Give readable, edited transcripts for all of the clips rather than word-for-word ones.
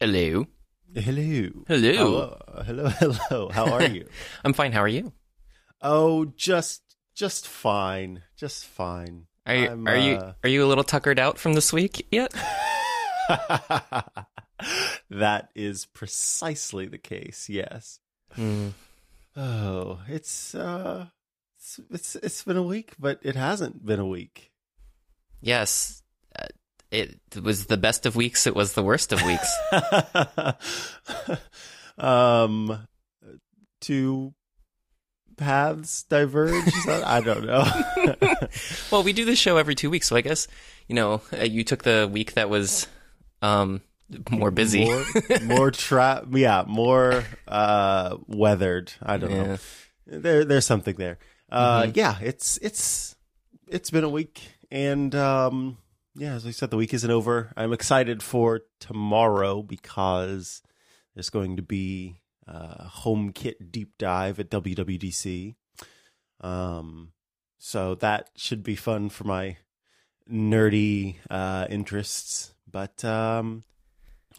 Hello. How are you? I'm fine. How are you? Oh, just fine. Are you a little tuckered out from this week yet? That is precisely the case. Yes. Mm. Oh, it's been a week, but it hasn't been a week. Yes. It was the best of weeks. It was the worst of weeks. Two paths diverge. I don't know. Well, we do this show every 2 weeks, so I guess, you took the week that was more busy, more weathered. I don't know. There's something there. Yeah, it's been a week, and yeah, as we said, the week isn't over. I'm excited for tomorrow because there's going to be a HomeKit deep dive at WWDC. So that should be fun for my nerdy interests. But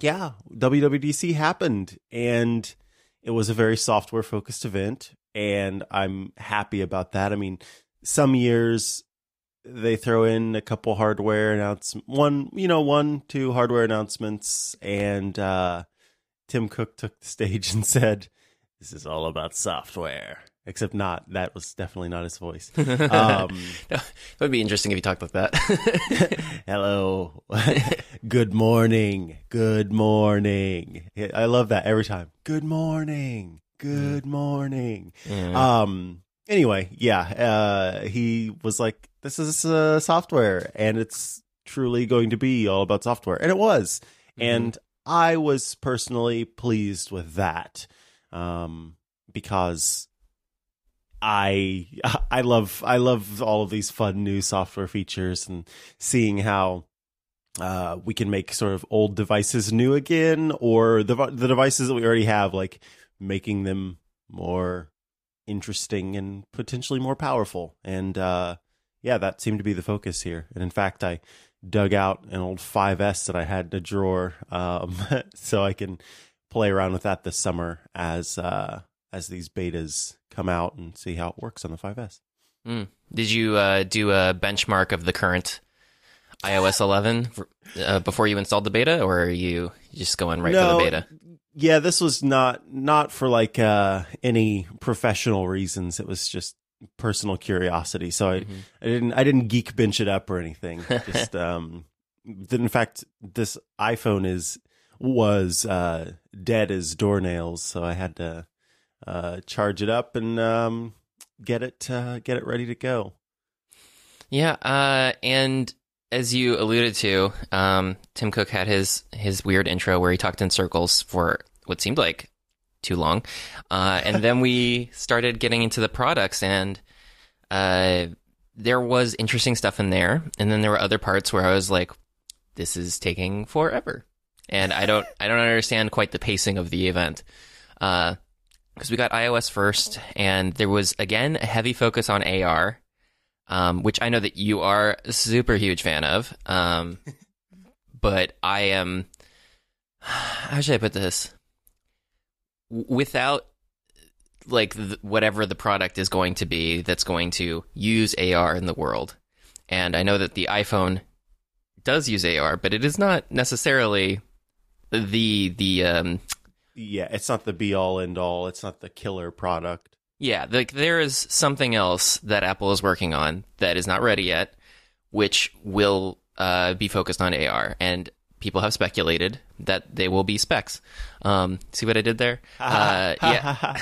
yeah, WWDC happened, and it was a very software-focused event, and I'm happy about that. I mean, some years they throw in a couple hardware announcements, two hardware announcements, and Tim Cook took the stage and said, "This is all about software." Except not. That was definitely not his voice. It would be interesting if he talked like that. Hello. Good morning. Good morning. I love that every time. Good morning. Good morning. Mm. Anyway, yeah, he was like, "This is software, and it's truly going to be all about software." And it was. Mm-hmm. And I was personally pleased with that because I love all of these fun new software features and seeing how we can make sort of old devices new again, or the devices that we already have, like making them more interesting and potentially more powerful. And yeah, that seemed to be the focus here. And in fact, I dug out an old 5S that I had in a drawer, so I can play around with that this summer as these betas come out and see how it works on the 5S. Mm. Did you do a benchmark of the current iOS 11 before you installed the beta, or are you just going for the beta? Yeah, this was not for like any professional reasons. It was just personal curiosity. So I didn't geek bench it up or anything. Just in fact, this iPhone was dead as doornails, so I had to charge it up and get it ready to go. Yeah, and as you alluded to, Tim Cook had his weird intro where he talked in circles for what seemed like too long. And then we started getting into the products, and there was interesting stuff in there. And then there were other parts where I was like, this is taking forever. And I don't understand quite the pacing of the event. Because we got iOS first, and there was, again, a heavy focus on AR, which I know that you are a super huge fan of. But I am... How should I put this? Without like whatever the product is going to be that's going to use AR in the world. And I know that the iPhone does use AR, but it is not necessarily it's not the be all end all. It's not the killer product. Yeah, like there is something else that Apple is working on that is not ready yet, which will be focused on AR, and people have speculated that they will be specs. See what I did there? Yeah.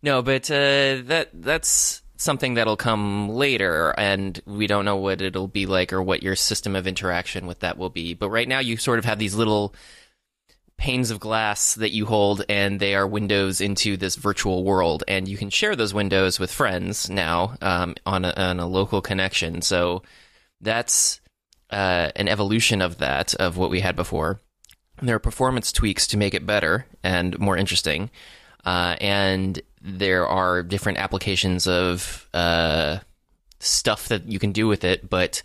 No, but that's something that'll come later, and we don't know what it'll be like or what your system of interaction with that will be. But right now you sort of have these little panes of glass that you hold, and they are windows into this virtual world, and you can share those windows with friends now on a local connection. So that's... an evolution of that, of what we had before. There are performance tweaks to make it better and more interesting. And there are different applications of stuff that you can do with it, but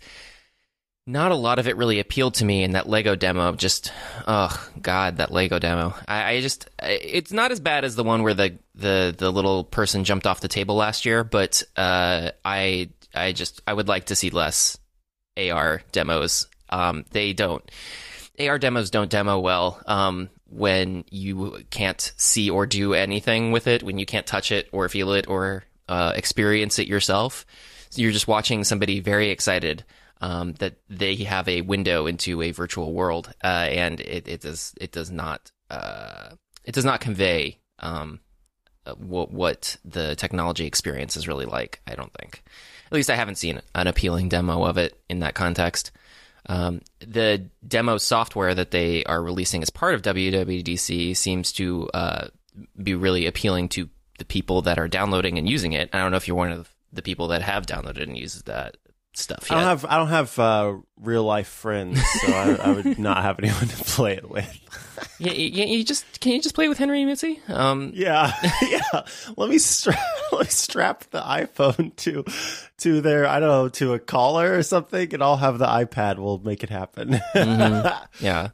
not a lot of it really appealed to me in that Lego demo. Just, oh, God, that Lego demo. I just, it's not as bad as the one where the little person jumped off the table last year, but I would like to see less AR demos. AR demos don't demo well when you can't see or do anything with it, when you can't touch it or feel it or experience it yourself. So you're just watching somebody very excited that they have a window into a virtual world, and it does not convey what the technology experience is really like. I don't think. At least I haven't seen an appealing demo of it in that context. The demo software that they are releasing as part of WWDC seems to be really appealing to the people that are downloading and using it. I don't know if you're one of the people that have downloaded and used that stuff yet. I don't have real life friends, so I would not have anyone to play it with. Yeah, can you just play with Henry and Mitzi? Yeah. Let me strap the iPhone to their, I don't know, to a collar or something, and I'll have the iPad. We'll make it happen. Mm-hmm. Yeah.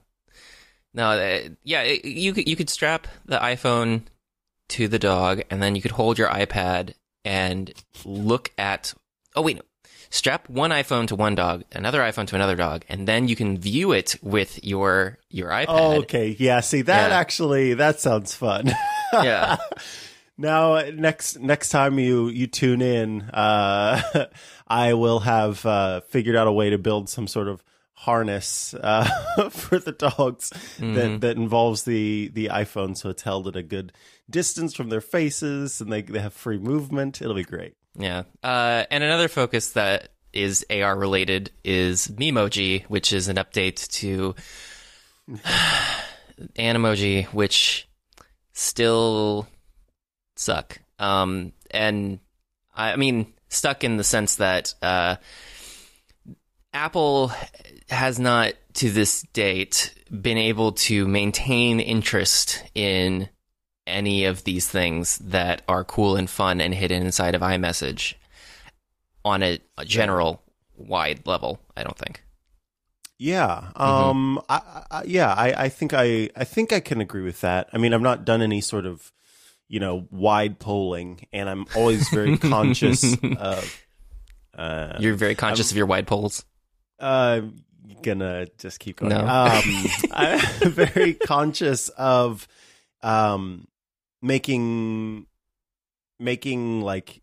No. You could strap the iPhone to the dog, and then you could hold your iPad and look at. Oh wait. No. Strap one iPhone to one dog, another iPhone to another dog, and then you can view it with your iPad. Oh, okay. Yeah, see, that sounds fun. Yeah. Now, next time you tune in, I will have figured out a way to build some sort of harness for the dogs that involves the iPhone, so it's held at a good distance from their faces, and they have free movement. It'll be great. Yeah. And another focus that is AR related is Memoji, which is an update to Animoji, which still suck. And I mean, stuck in the sense that Apple has not to this date been able to maintain interest in any of these things that are cool and fun and hidden inside of iMessage on a general wide level, I don't think. Yeah. I think I can agree with that. I mean, I've not done any sort of, wide polling, and I'm always very conscious of... You're very conscious of your wide polls? Gonna just keep going. No. I'm very conscious of... making like,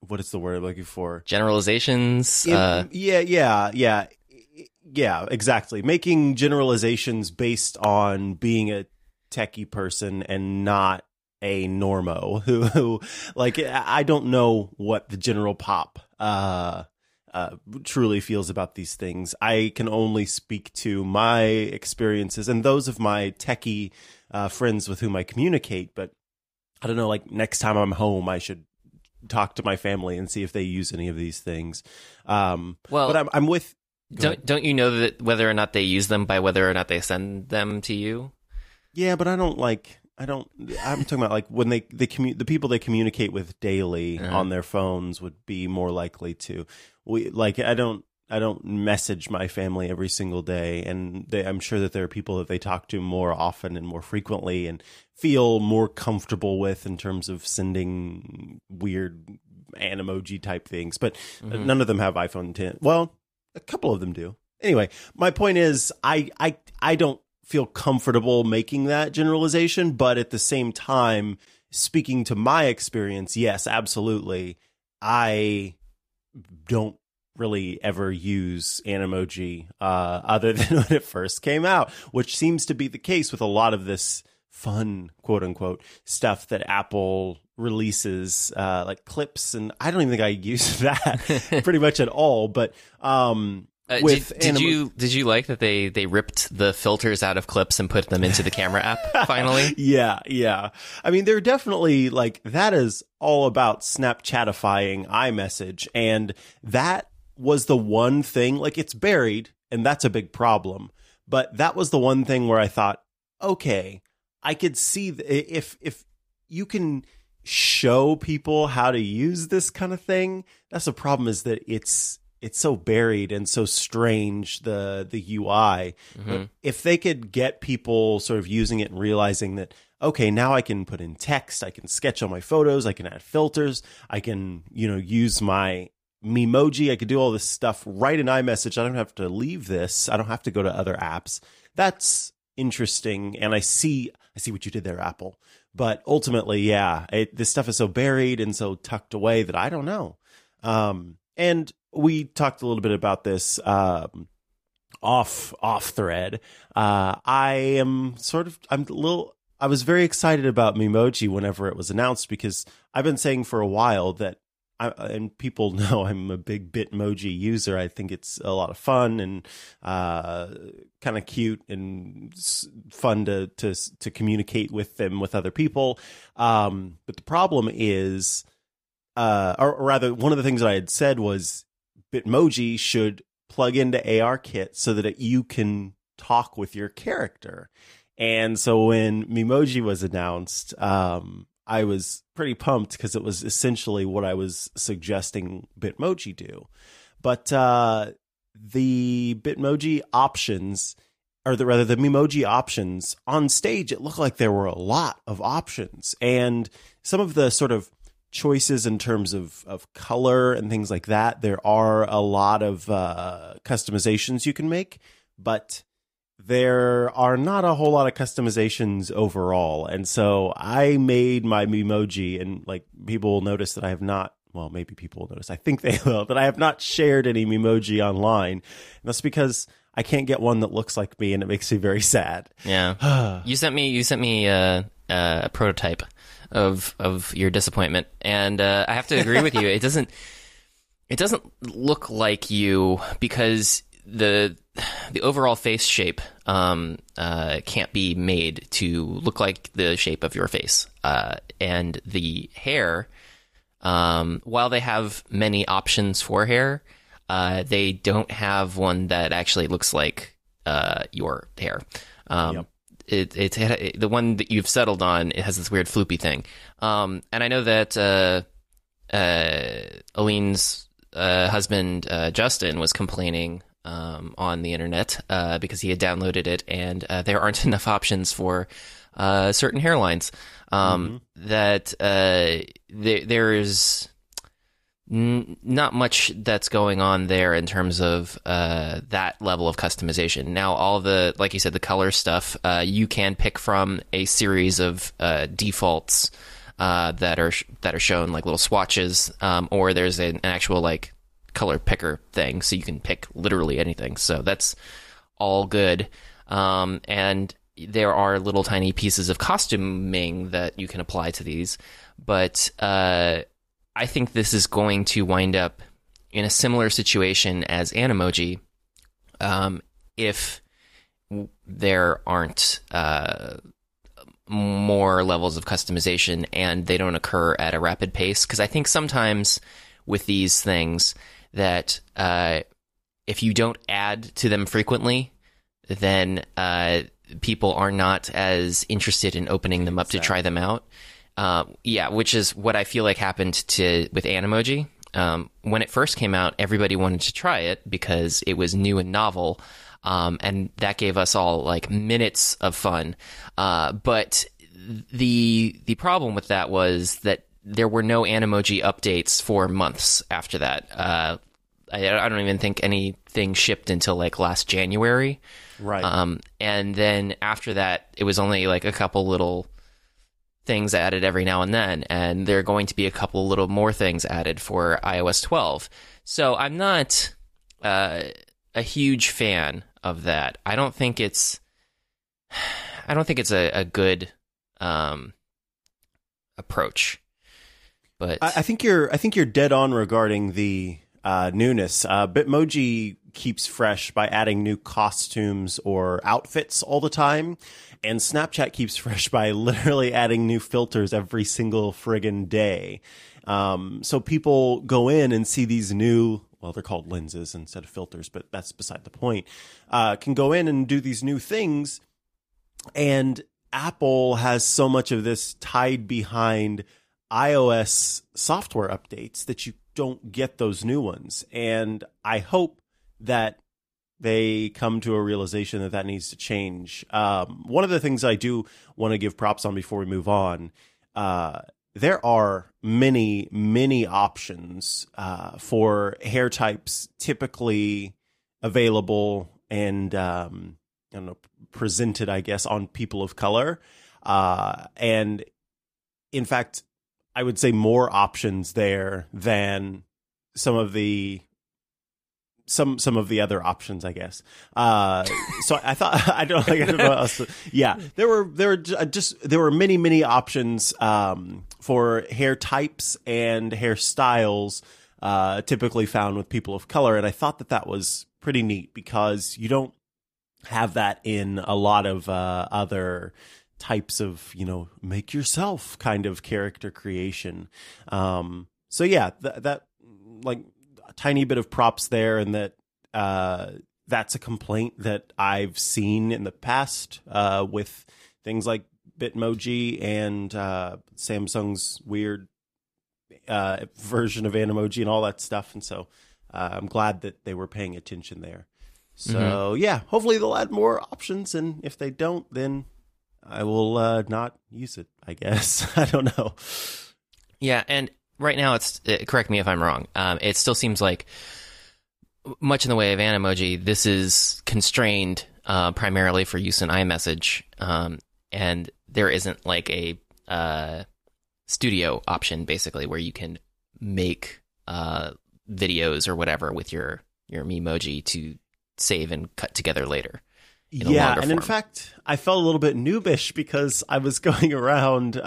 what is the word I'm looking for? Generalizations. Yeah, exactly. Making generalizations based on being a techie person and not a normo who like, I don't know what the general pop, truly feels about these things. I can only speak to my experiences and those of my techie friends with whom I communicate, but I don't know, like next time I'm home, I should talk to my family and see if they use any of these things. But I'm with... Don't you know that whether or not they use them by whether or not they send them to you? Yeah, but I don't like... I'm talking about like when the people they communicate with daily on their phones would be more likely to. I don't message my family every single day, and I'm sure that there are people that they talk to more often and more frequently and feel more comfortable with in terms of sending weird Animoji type things. But none of them have iPhone 10. Well, a couple of them do. Anyway, my point is I don't feel comfortable making that generalization, but at the same time, speaking to my experience, yes, absolutely, I don't really ever use Animoji other than when it first came out, which seems to be the case with a lot of this fun, quote unquote, stuff that Apple releases, like clips, and I don't even think I use that pretty much at all, but did you like that they ripped the filters out of clips and put them into the camera app finally? Yeah. I mean, they're definitely like, that is all about Snapchatifying iMessage, and that was the one thing, like, it's buried, and that's a big problem. But that was the one thing where I thought, okay, I could see if you can show people how to use this kind of thing. That's the problem, is that it's it's so buried and so strange, the UI. Mm-hmm. But if they could get people sort of using it and realizing that, okay, now I can put in text, I can sketch on my photos, I can add filters, I can, you know, use my Memoji, I could do all this stuff right in iMessage. I don't have to leave this. I don't have to go to other apps. That's interesting. And I see what you did there, Apple. But ultimately, yeah, this stuff is so buried and so tucked away that I don't know. And we talked a little bit about this off thread. I was very excited about Memoji whenever it was announced, because I've been saying for a while that, and people know I'm a big Bitmoji user. I think it's a lot of fun and kind of cute and fun to communicate with them, with other people. But the problem is, or rather, one of the things that I had said was Bitmoji should plug into ARKit so that you can talk with your character. And so when Memoji was announced, I was pretty pumped because it was essentially what I was suggesting Bitmoji do. But the Bitmoji options, the Memoji options on stage, it looked like there were a lot of options. And some of the sort of choices in terms of color and things like that, there are a lot of customizations you can make, but there are not a whole lot of customizations overall. And so I made my Memoji, and like people will notice that I have not, well, maybe people will notice, I think they will, that I have not shared any Memoji online. And that's because I can't get one that looks like me, and it makes me very sad. Yeah. You sent me a prototype of your disappointment, and I have to agree with you. It doesn't look like you, because the overall face shape can't be made to look like the shape of your face, and the hair, while they have many options for hair, they don't have one that actually looks like your hair. Yep. It the one that you've settled on, it has this weird floopy thing, and I know that Aline's husband Justin was complaining on the internet because he had downloaded it, and there aren't enough options for certain hairlines. That there is not much that's going on there in terms of that level of customization. Now, all the, like you said, the color stuff, you can pick from a series of defaults that are shown, like little swatches, or there's an actual like color picker thing, so you can pick literally anything. So that's all good, and there are little tiny pieces of costuming that you can apply to these, but I think this is going to wind up in a similar situation as Animoji, if there aren't more levels of customization and they don't occur at a rapid pace. Because I think sometimes with these things that if you don't add to them frequently, then people are not as interested in opening them up to try them out. Which is what I feel like happened with Animoji. When it first came out, everybody wanted to try it because it was new and novel, and that gave us all like minutes of fun. But the problem with that was that there were no Animoji updates for months after that. I don't even think anything shipped until like last January, right? And then after that, it was only like a couple little things added every now and then, and there are going to be a couple little more things added for iOS 12. So I'm not a huge fan of that. I don't think it's a good approach. But I think you're dead on regarding the newness. Bitmoji keeps fresh by adding new costumes or outfits all the time. And Snapchat keeps fresh by literally adding new filters every single friggin' day. So people go in and see these new, well, they're called lenses instead of filters, but that's beside the point, can go in and do these new things. And Apple has so much of this tied behind iOS software updates that you don't get those new ones. And I hope that they come to a realization that that needs to change. One of the things I do want to give props on before we move on, there are many, many options for hair types typically available and presented, I guess, on people of color. And in fact, I would say more options there than some of the other options, I guess. So I thought, I don't know what else to, yeah, there were many, many options, for hair types and hairstyles, typically found with people of color. And I thought that was pretty neat because you don't have that in a lot of, other types of, make yourself kind of character creation. So yeah, that like, tiny bit of props there, and that's a complaint that I've seen in the past with things like Bitmoji and Samsung's weird version of Animoji and all that stuff. And so I'm glad that they were paying attention there. So yeah, hopefully they'll add more options, and if they don't, then I will not use it, I guess. I don't know. Yeah, and right now, correct me if I'm wrong, it still seems like, much in the way of Animoji, this is constrained primarily for use in iMessage, and there isn't like a studio option, basically, where you can make videos or whatever with your Memoji to save and cut together later. Yeah, and in fact, I felt a little bit noobish because I was going around the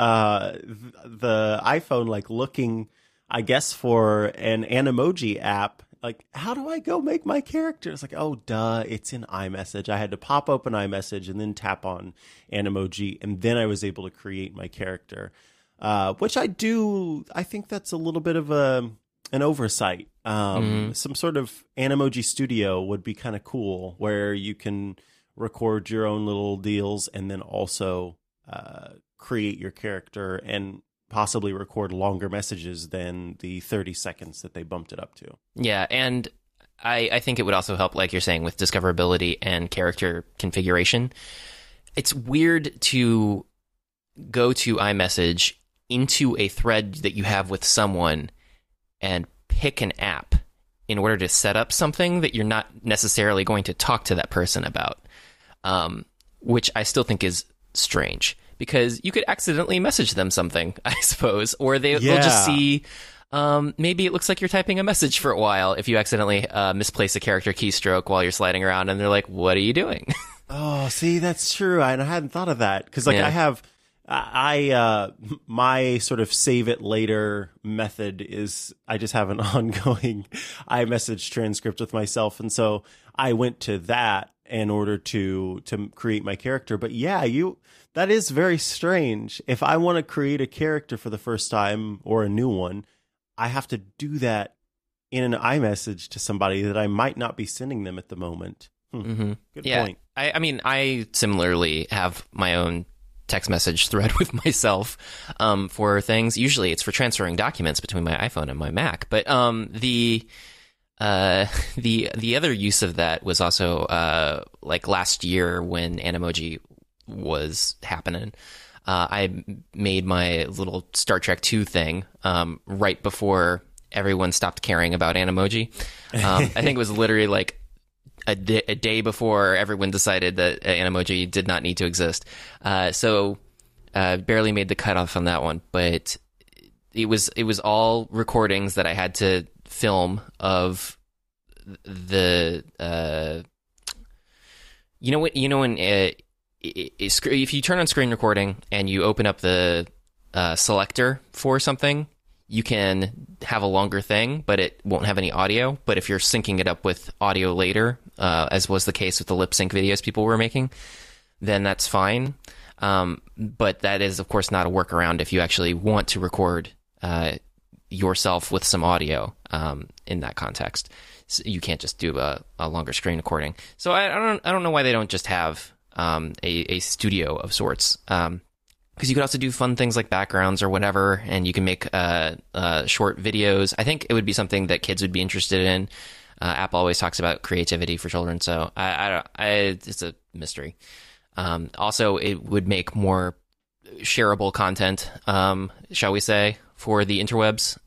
iPhone, like looking, I guess, for an Animoji app. Like, how do I go make my character? It's like, oh, duh, it's in iMessage. I had to pop open iMessage and then tap on Animoji, and then I was able to create my character, which I do. I think that's a little bit of an oversight. Some sort of Animoji Studio would be kind of cool, where you can record your own little deals and then also create your character and possibly record longer messages than the 30 seconds that they bumped it up to. Yeah, and I think it would also help, like you're saying, with discoverability and character configuration. It's weird to go to iMessage into a thread that you have with someone and pick an app in order to set up something that you're not necessarily going to talk to that person about. Which I still think is strange, because you could accidentally message them something, I suppose, or they'll just see, maybe it looks like you're typing a message for a while if you accidentally misplace a character keystroke while you're sliding around, and they're like, what are you doing? Oh, see, that's true. And I hadn't thought of that, because my sort of save it later method is I just have an ongoing iMessage transcript with myself. And so I went to that in order to create my character. But yeah, that is very strange. If I want to create a character for the first time or a new one, I have to do that in an iMessage to somebody that I might not be sending them at the moment. Good point. I mean, I similarly have my own text message thread with myself for things. Usually it's for transferring documents between my iPhone and my Mac, but the other use of that was also like last year when Animoji was happening. I made my little Star Trek 2 thing right before everyone stopped caring about Animoji. I think it was literally like a day before everyone decided that Animoji did not need to exist. So barely made the cutoff on that one, but it was all recordings that I had to film of the, if you turn on screen recording and you open up the selector for something, you can have a longer thing, but it won't have any audio. But if you're syncing it up with audio later, as was the case with the lip sync videos people were making, then that's fine. But that is, of course, not a workaround if you actually want to record yourself with some audio in that context. So you can't just do a longer screen recording. So I don't know why they don't just have a studio of sorts. because you could also do fun things like backgrounds or whatever, and you can make short videos. I think it would be something that kids would be interested in. Apple always talks about creativity for children, so it's a mystery. Also, it would make more shareable content, shall we say, for the interwebs,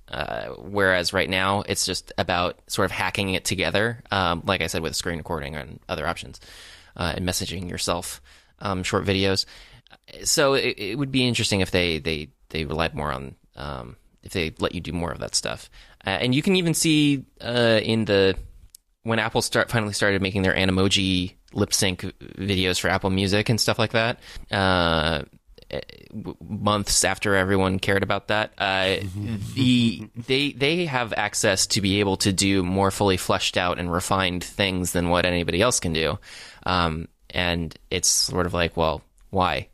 whereas right now it's just about sort of hacking it together, like I said, with screen recording and other options, and messaging yourself short videos. So it would be interesting if they relied more on, if they let you do more of that stuff. And you can even see when Apple finally started making their Animoji lip sync videos for Apple Music and stuff like that, months after everyone cared about that, they have access to be able to do more fully fleshed out and refined things than what anybody else can do. And it's sort of like, well, why?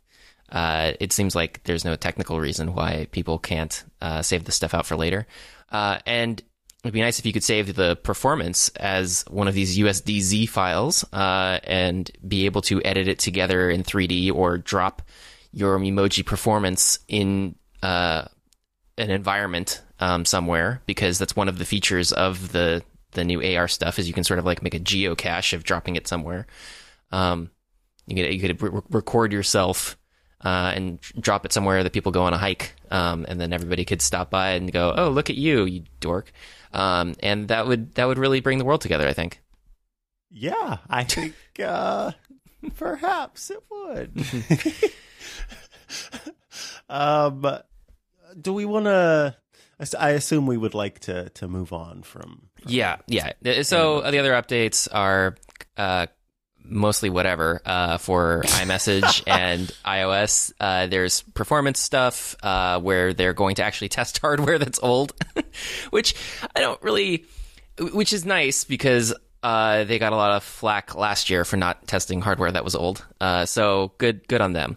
It seems like there's no technical reason why people can't save this stuff out for later. And it'd be nice if you could save the performance as one of these USDZ files and be able to edit it together in 3D or drop your Memoji performance in an environment somewhere, because that's one of the features of the new AR stuff, is you can sort of like make a geocache of dropping it somewhere. You could record yourself and drop it somewhere that people go on a hike, and then everybody could stop by and go, "Oh, look at you, you dork!" And that would really bring the world together, I think. Yeah, I think perhaps it would. Do we want to? I assume we would like to move on from yeah. So the other updates are mostly whatever for iMessage and iOS. There's performance stuff where they're going to actually test hardware that's old, which is nice because they got a lot of flack last year for not testing hardware that was old. So good on them.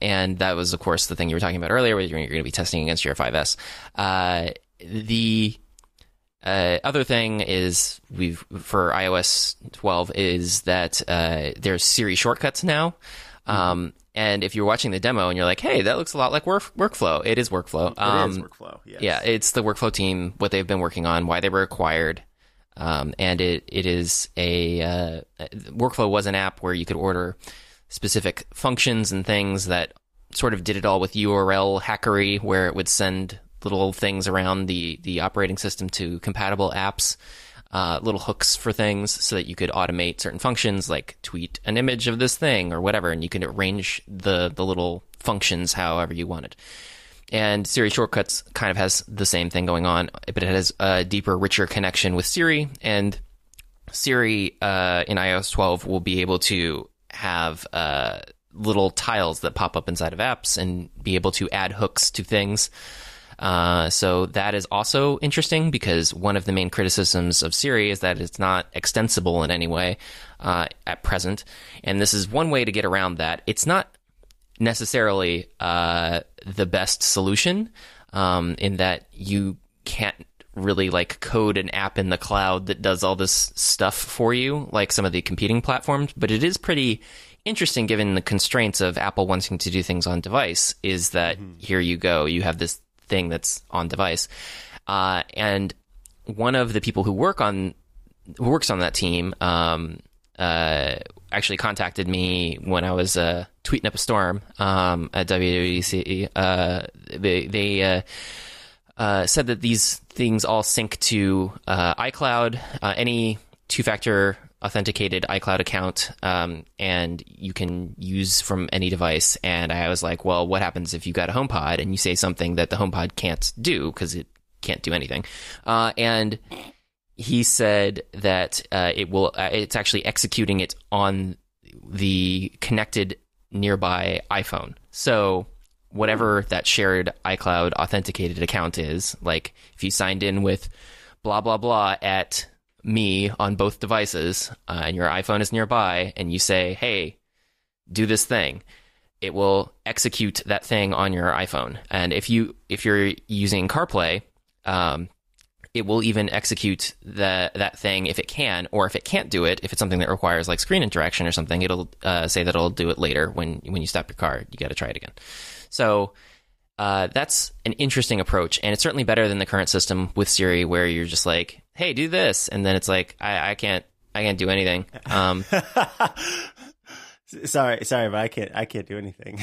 And that was, of course, the thing you were talking about earlier, where you're going to be testing against your 5S. The other thing is for iOS 12 is that there's Siri Shortcuts now. And if you're watching the demo and you're like, hey, that looks a lot like workflow. It is workflow. It is workflow, yes. Yeah, it's the workflow team, what they've been working on, why they were acquired. And it is a workflow was an app where you could order specific functions and things that sort of did it all with URL hackery, where it would send little things around the operating system to compatible apps, little hooks for things so that you could automate certain functions, like tweet an image of this thing or whatever, and you could arrange the little functions however you wanted. And Siri Shortcuts kind of has the same thing going on, but it has a deeper, richer connection with Siri, and Siri in iOS 12 will be able to have little tiles that pop up inside of apps and be able to add hooks to things. So that is also interesting, because one of the main criticisms of Siri is that it's not extensible in any way at present. And this is one way to get around that. It's not necessarily the best solution in that you can't really like code an app in the cloud that does all this stuff for you, like some of the competing platforms. But it is pretty interesting, given the constraints of Apple wanting to do things on device, is that here you go, you have this thing that's on device, and one of the people who works on that team actually contacted me when I was tweeting up a storm at WWDC. They said that these things all sync to iCloud, any two-factor authenticated iCloud account, and you can use from any device. And I was like, well, what happens if you got a HomePod and you say something that the HomePod can't do, because it can't do anything? And he said that it's actually executing it on the connected nearby iPhone. So whatever that shared iCloud authenticated account is, like if you signed in with blah, blah, blah at me on both devices, and your iPhone is nearby, and you say, hey, do this thing, it will execute that thing on your iPhone. And if you're using CarPlay, it will even execute that thing if it can, or if it can't do it, if it's something that requires like screen interaction or something, it'll say that it'll do it later when you stop your car. You got to try it again. So that's an interesting approach, and it's certainly better than the current system with Siri, where you're just like, "Hey, do this," and then it's like, "I can't do anything." Sorry, but I can't do anything.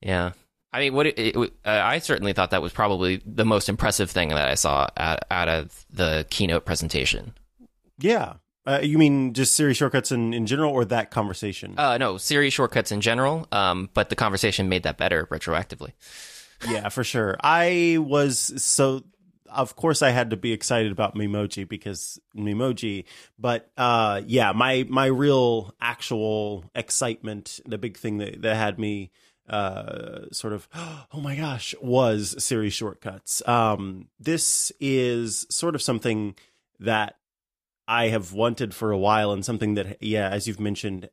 Yeah. I mean, I certainly thought that was probably the most impressive thing that I saw out of the keynote presentation. Yeah. You mean just Siri Shortcuts in general, or that conversation? No, Siri Shortcuts in general, but the conversation made that better retroactively. Yeah, for sure. Of course, I had to be excited about Memoji because Memoji. But yeah, my real actual excitement, the big thing that had me sort of, oh my gosh, was Siri Shortcuts. This is sort of something that I have wanted for a while, and something that, yeah, as you've mentioned,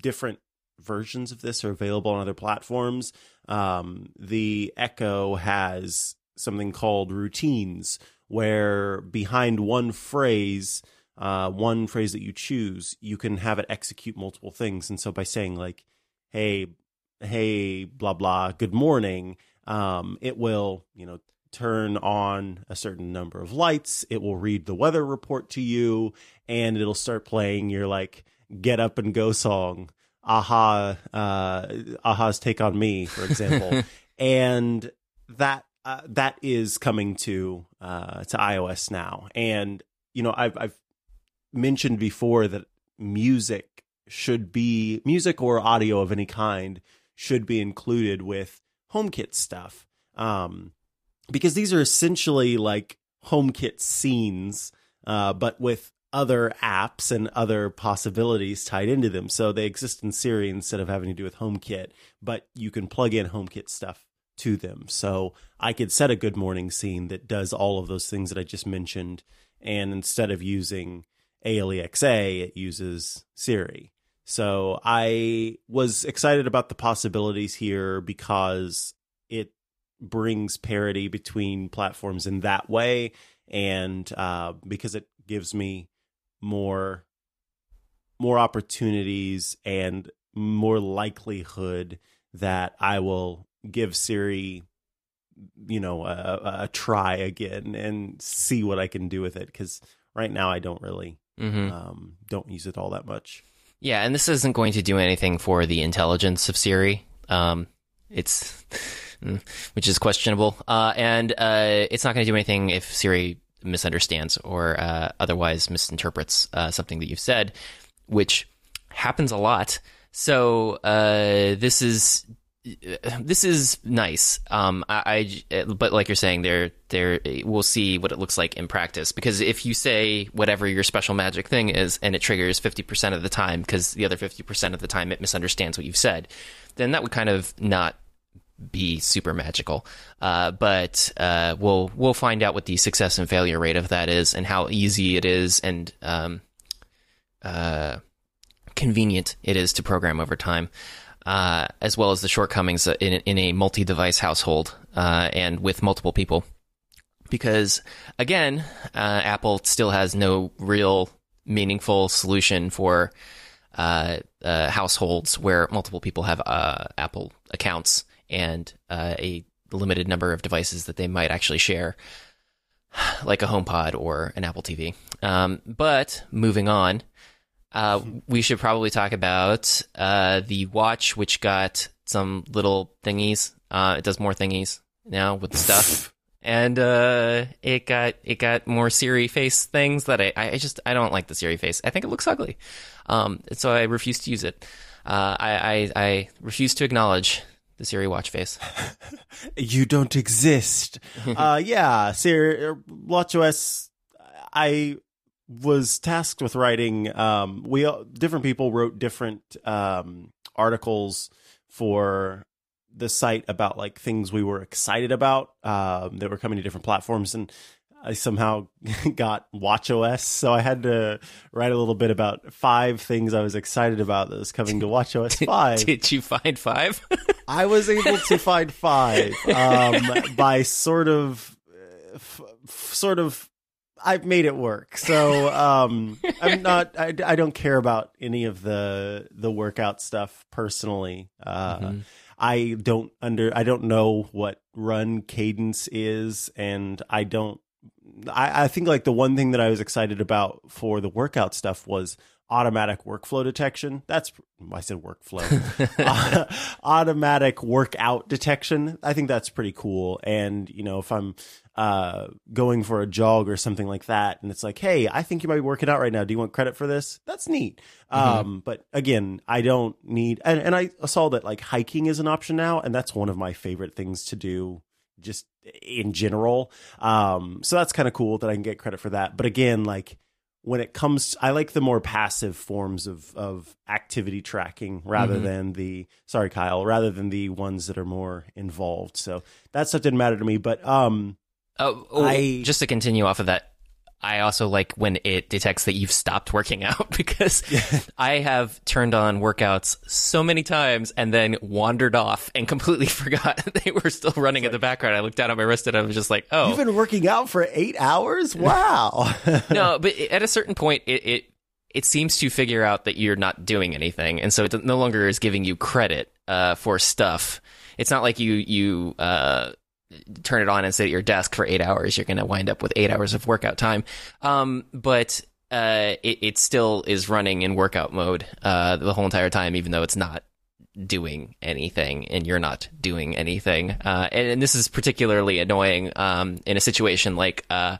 different versions of this are available on other platforms. The Echo has something called routines, where behind one phrase that you choose, you can have it execute multiple things. And so by saying like, hey, blah, blah, good morning, it will, turn on a certain number of lights. It will read the weather report to you, and it'll start playing your like get up and go song. Aha's Take on Me, for example. And that is coming to iOS now. And, I've mentioned before that music or audio of any kind should be included with HomeKit stuff. Because these are essentially like HomeKit scenes, but with other apps and other possibilities tied into them. So they exist in Siri instead of having to do with HomeKit, but you can plug in HomeKit stuff to them. So I could set a good morning scene that does all of those things that I just mentioned, and instead of using Alexa, it uses Siri. So I was excited about the possibilities here because it brings parity between platforms in that way, and because it gives me more opportunities and more likelihood that I will give Siri, a try again and see what I can do with it. Because right now I don't really don't use it all that much. Yeah, and this isn't going to do anything for the intelligence of Siri. It's which is questionable, and it's not going to do anything if Siri misunderstands or otherwise misinterprets something that you've said, which happens a lot. So this is nice, but like you're saying, there we'll see what it looks like in practice. Because if you say whatever your special magic thing is, and it triggers 50% of the time, because the other 50% of the time it misunderstands what you've said, then that would kind of not be super magical. But we'll find out what the success and failure rate of that is, and how easy it is, and convenient it is to program over time. As well as the shortcomings in a multi-device household and with multiple people. Because, again, Apple still has no real meaningful solution for households where multiple people have Apple accounts and a limited number of devices that they might actually share, like a HomePod or an Apple TV. But moving on. We should probably talk about the watch, which got some little thingies. It does more thingies now with stuff, and it got more Siri face things that I don't like the Siri face. I think it looks ugly, so I refuse to use it. I refuse to acknowledge the Siri watch face. You don't exist. Yeah, Siri watchOS. I was tasked with writing. Different people wrote different articles for the site about like things we were excited about that were coming to different platforms, and I somehow got watchOS. So I had to write a little bit about 5 things I was excited about that was coming to watchOS 5. Did you find 5? I was able to find 5 by sort of sort of, I've made it work. So I'm not, I don't care about any of the workout stuff personally. Mm-hmm. I don't know what run cadence is, and I think like the one thing that I was excited about for the workout stuff was automatic workflow detection. Automatic workout detection. I think that's pretty cool. And, you know, if I'm going for a jog or something like that, and it's like, hey, I think you might be working out right now. Do you want credit for this? That's neat. Mm-hmm. But again, I don't need, and I saw that like hiking is an option now, and that's one of my favorite things to do just in general. So that's kind of cool that I can get credit for that. But again, like when it comes to, I like the more passive forms of activity tracking rather mm-hmm. than rather than the ones that are more involved. So that stuff didn't matter to me, but just to continue off of that, I also like when it detects that you've stopped working out, because I have turned on workouts so many times and then wandered off and completely forgot they were still running in the background. I looked down at my wrist and I was just like, oh. You've been working out for 8 hours? Wow. No, but at a certain point, it seems to figure out that you're not doing anything. And so it no longer is giving you credit for stuff. It's not like you turn it on and sit at your desk for 8 hours. You're going to wind up with 8 hours of workout time. But it still is running in workout mode the whole entire time, even though it's not doing anything and you're not doing anything. And this is particularly annoying in a situation like I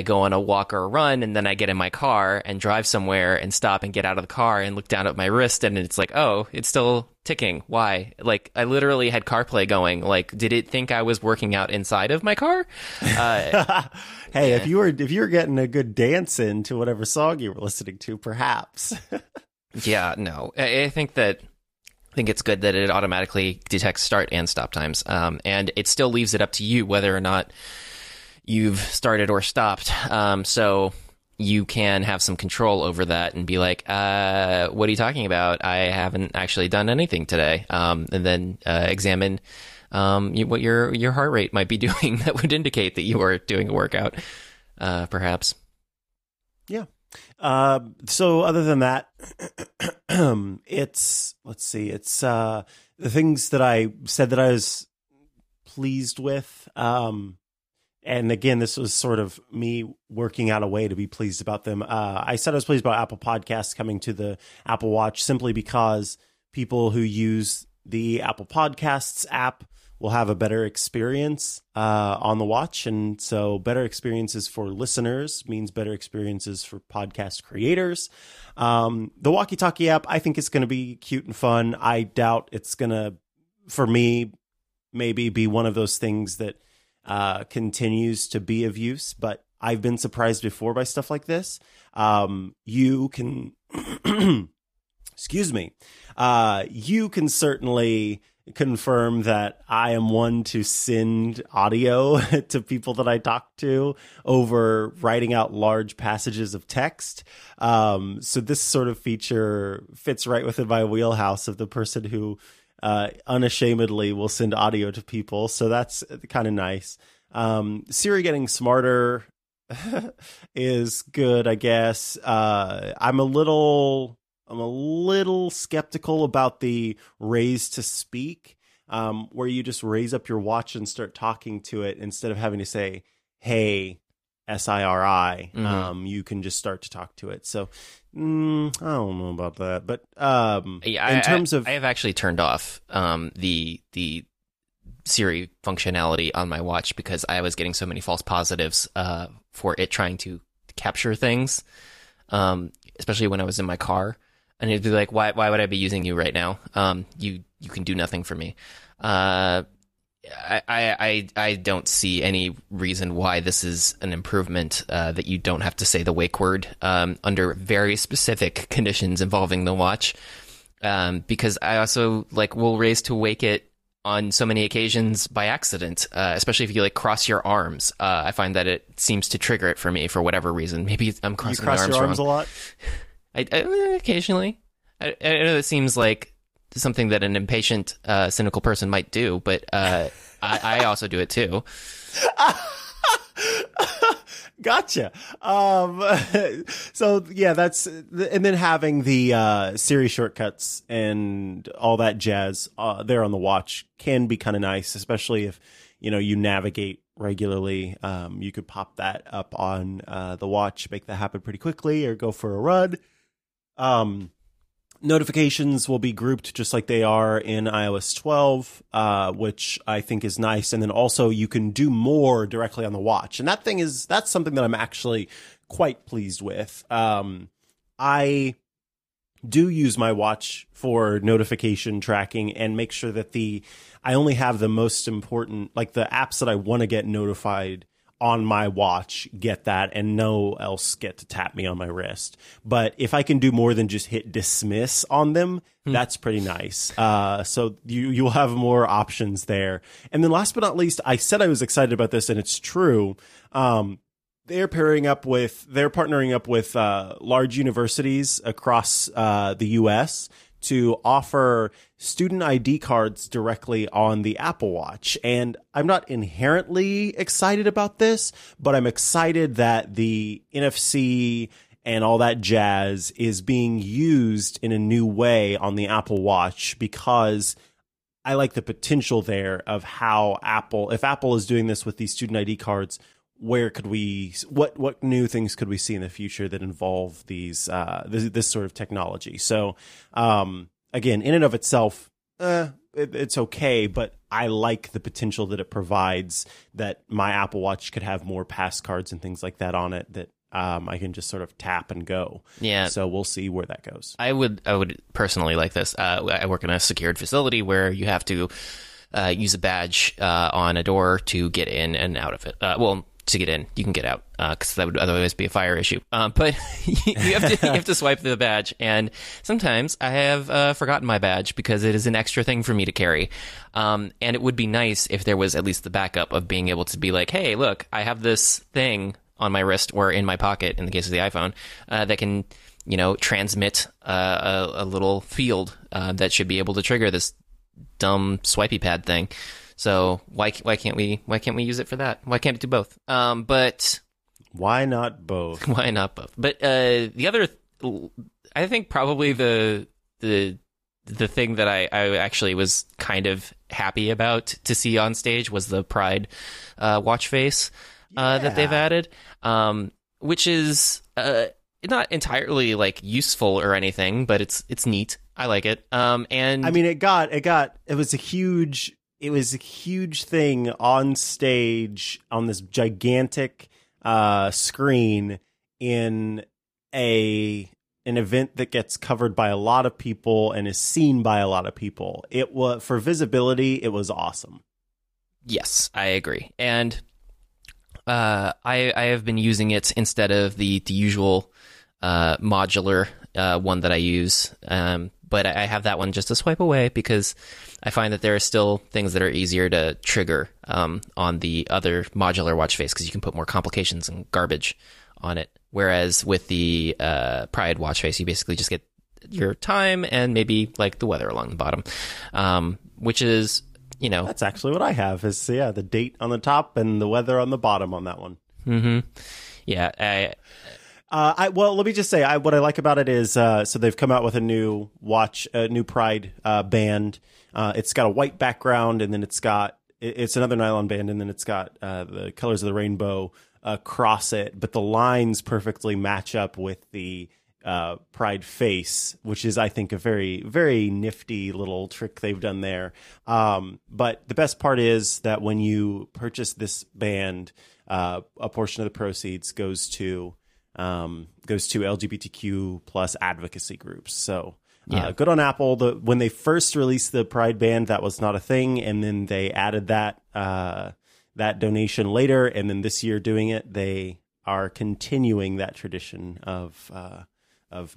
go on a walk or a run, and then I get in my car and drive somewhere and stop and get out of the car and look down at my wrist, and it's like, oh, it's still ticking. Why? Like, I literally had CarPlay going. Like, did it think I was working out inside of my car? Hey, yeah. if you were getting a good dance into whatever song you were listening to, perhaps. Yeah, no, I think it's good that it automatically detects start and stop times, and it still leaves it up to you whether or not you've started or stopped, so you can have some control over that and be like, what are you talking about? I haven't actually done anything today, and then examine what your heart rate might be doing that would indicate that you are doing a workout, perhaps. Yeah. So other than that, it's the things that I said that I was pleased with. And again, this was sort of me working out a way to be pleased about them. I said I was pleased about Apple Podcasts coming to the Apple Watch simply because people who use the Apple Podcasts app will have a better experience on the watch. And so better experiences for listeners means better experiences for podcast creators. The walkie-talkie app, I think it's going to be cute and fun. I doubt it's going to, for me, maybe be one of those things that continues to be of use, but I've been surprised before by stuff like this. You can, excuse me, you can certainly confirm that I am one to send audio to people that I talk to over writing out large passages of text. So this sort of feature fits right within my wheelhouse of the person who unashamedly will send audio to people. So that's kind of nice. Siri getting smarter is good, I guess. I'm a little skeptical about the raise to speak, where you just raise up your watch and start talking to it instead of having to say, hey, Siri. Mm-hmm. You can just start to talk to it. So I don't know about that, but in terms of, I have actually turned off the Siri functionality on my watch because I was getting so many false positives for it trying to capture things, especially when I was in my car, and it'd be like, why would I be using you right now? You can do nothing for me. I don't see any reason why this is an improvement that you don't have to say the wake word under very specific conditions involving the watch, because I also like will raise to wake it on so many occasions by accident, especially if you like cross your arms. I find that it seems to trigger it for me for whatever reason. Maybe I'm crossing my arms wrong. You cross your arms a lot? I occasionally. I know it seems like something that an impatient, cynical person might do, but I also do it too. Gotcha. So yeah, that's, and then having the Siri shortcuts and all that jazz there on the watch can be kind of nice, especially if, you know, you navigate regularly. You could pop that up on the watch, make that happen pretty quickly, or go for a run. Notifications will be grouped just like they are in iOS 12, which I think is nice. And then also you can do more directly on the watch. And that thing is, that's something that I'm actually quite pleased with. I do use my watch for notification tracking and make sure that I only have the most important, like the apps that I want to get notified on my watch, get that, and no else get to tap me on my wrist. But if I can do more than just hit dismiss on them, that's pretty nice. So you'll have more options there. And then last but not least, I said I was excited about this, and it's true. They're partnering up with large universities across the US to offer student ID cards directly on the Apple Watch. And I'm not inherently excited about this, but I'm excited that the NFC and all that jazz is being used in a new way on the Apple Watch, because I like the potential there of how if Apple is doing this with these student ID cards, what new things could we see in the future that involve these this sort of technology? So again, in and of itself, it's okay, but I like the potential that it provides, that my Apple Watch could have more pass cards and things like that on it that I can just sort of tap and go. Yeah. So we'll see where that goes. I would personally like this. I work in a secured facility where you have to use a badge on a door to get in and out of it. To get in, you can get out, because that would otherwise be a fire issue. But you have to swipe the badge, and sometimes I have forgotten my badge because it is an extra thing for me to carry. And it would be nice if there was at least the backup of being able to be like, hey, look, I have this thing on my wrist or in my pocket, in the case of the iPhone, that can, you know, transmit a little field that should be able to trigger this dumb swipey pad thing. So why can't we use it for that? Why can't it do both? But why not both? Why not both? But the other, I think probably the thing that I actually was kind of happy about to see on stage was the Pride watch face that they've added, which is not entirely like useful or anything, but it's neat. I like it. And I mean, it was a huge thing on stage on this gigantic screen in an event that gets covered by a lot of people and is seen by a lot of people. It was, for visibility, it was awesome. Yes, I agree. And I have been using it instead of the usual modular one that I use. But I have that one just to swipe away because I find that there are still things that are easier to trigger on the other modular watch face, because you can put more complications and garbage on it. Whereas with the Pride watch face, you basically just get your time and maybe like the weather along the bottom, which is, you know. That's actually what I have is, the date on the top and the weather on the bottom on that one. Mm-hmm. Yeah, let me just say, what I like about it is, so they've come out with a new watch, a new Pride band. It's got a white background, and then it's another nylon band, and then it's got the colors of the rainbow across it. But the lines perfectly match up with the Pride face, which is, I think, a very, very nifty little trick they've done there. But the best part is that when you purchase this band, a portion of the proceeds goes to LGBTQ plus advocacy groups. So good on Apple. When they first released the Pride band, that was not a thing. And then they added that donation later. And then this year doing it, they are continuing that tradition of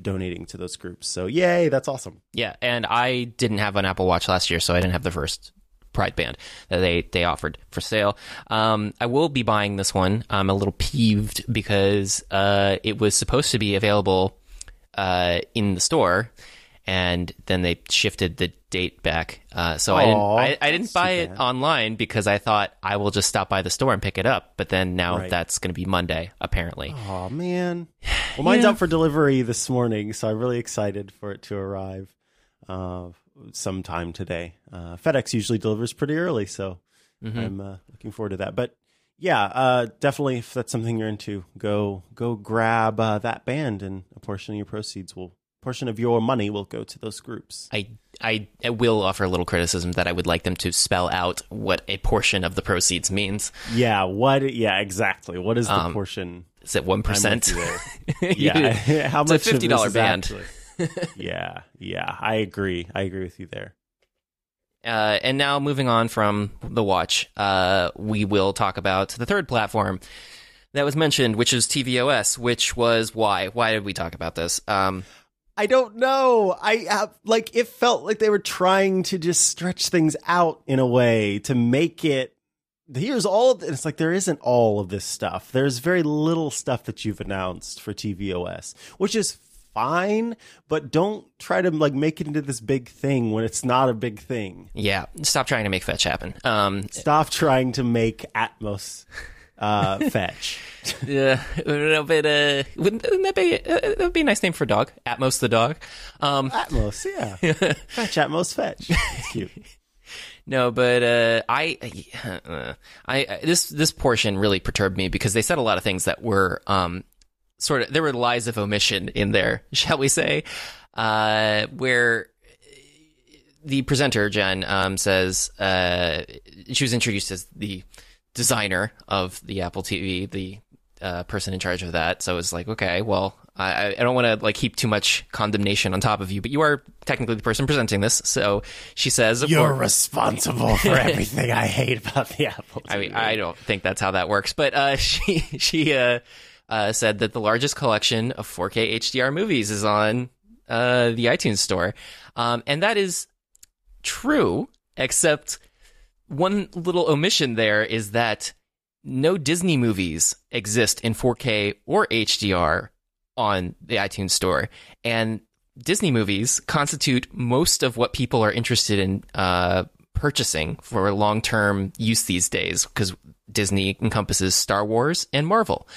donating to those groups. So yay, that's awesome. Yeah. And I didn't have an Apple Watch last year, so I didn't have the first Pride band that they offered for sale. I will be buying this one. I'm a little peeved because it was supposed to be available in the store, and then they shifted the date back. So I didn't buy it online because I thought I will just stop by the store and pick it up. But then now that's going to be Monday, apparently. Oh, man. Well, mine's up for delivery this morning, so I'm really excited for it to arrive sometime today. FedEx usually delivers pretty early, so I'm looking forward to that. But yeah, definitely if that's something you're into, go grab that band, and a portion of your proceeds will... portion of your money will go to those groups. I will offer a little criticism that I would like them to spell out what a portion of the proceeds means. Yeah, what? Yeah, exactly. What is the portion? Is it 1%? Yeah, how much? It's a $50 band. Yeah, I agree. I agree with you there. And now moving on from the watch, we will talk about the third platform that was mentioned, which is tvOS. Which was why? Why did we talk about this? I don't know. It felt like they were trying to just stretch things out in a way to make it. Here's all. It's like there isn't all of this stuff. There's very little stuff that you've announced for tvOS, which is fine, but don't try to make it into this big thing when it's not a big thing. Yeah, stop trying to make fetch happen. Stop trying to make Atmos. Fetch. Yeah, but wouldn't that be that would be a nice name for a dog? Atmos the dog. Atmos, yeah. Fetch Atmos, fetch. That's cute. No, but this portion really perturbed me because they said a lot of things that were sort of, there were lies of omission in there, shall we say, where the presenter Jen says she was introduced as the designer of the Apple TV, the person in charge of that. So it's like, okay, well, I don't want to heap too much condemnation on top of you, but you are technically the person presenting this. So she says, "You're responsible for everything I hate about the Apple TV." I mean, I don't think that's how that works, but she said that the largest collection of 4K HDR movies is on the iTunes Store, and that is true, except. One little omission there is that no Disney movies exist in 4K or HDR on the iTunes Store, and Disney movies constitute most of what people are interested in purchasing for long-term use these days, because Disney encompasses Star Wars and Marvel,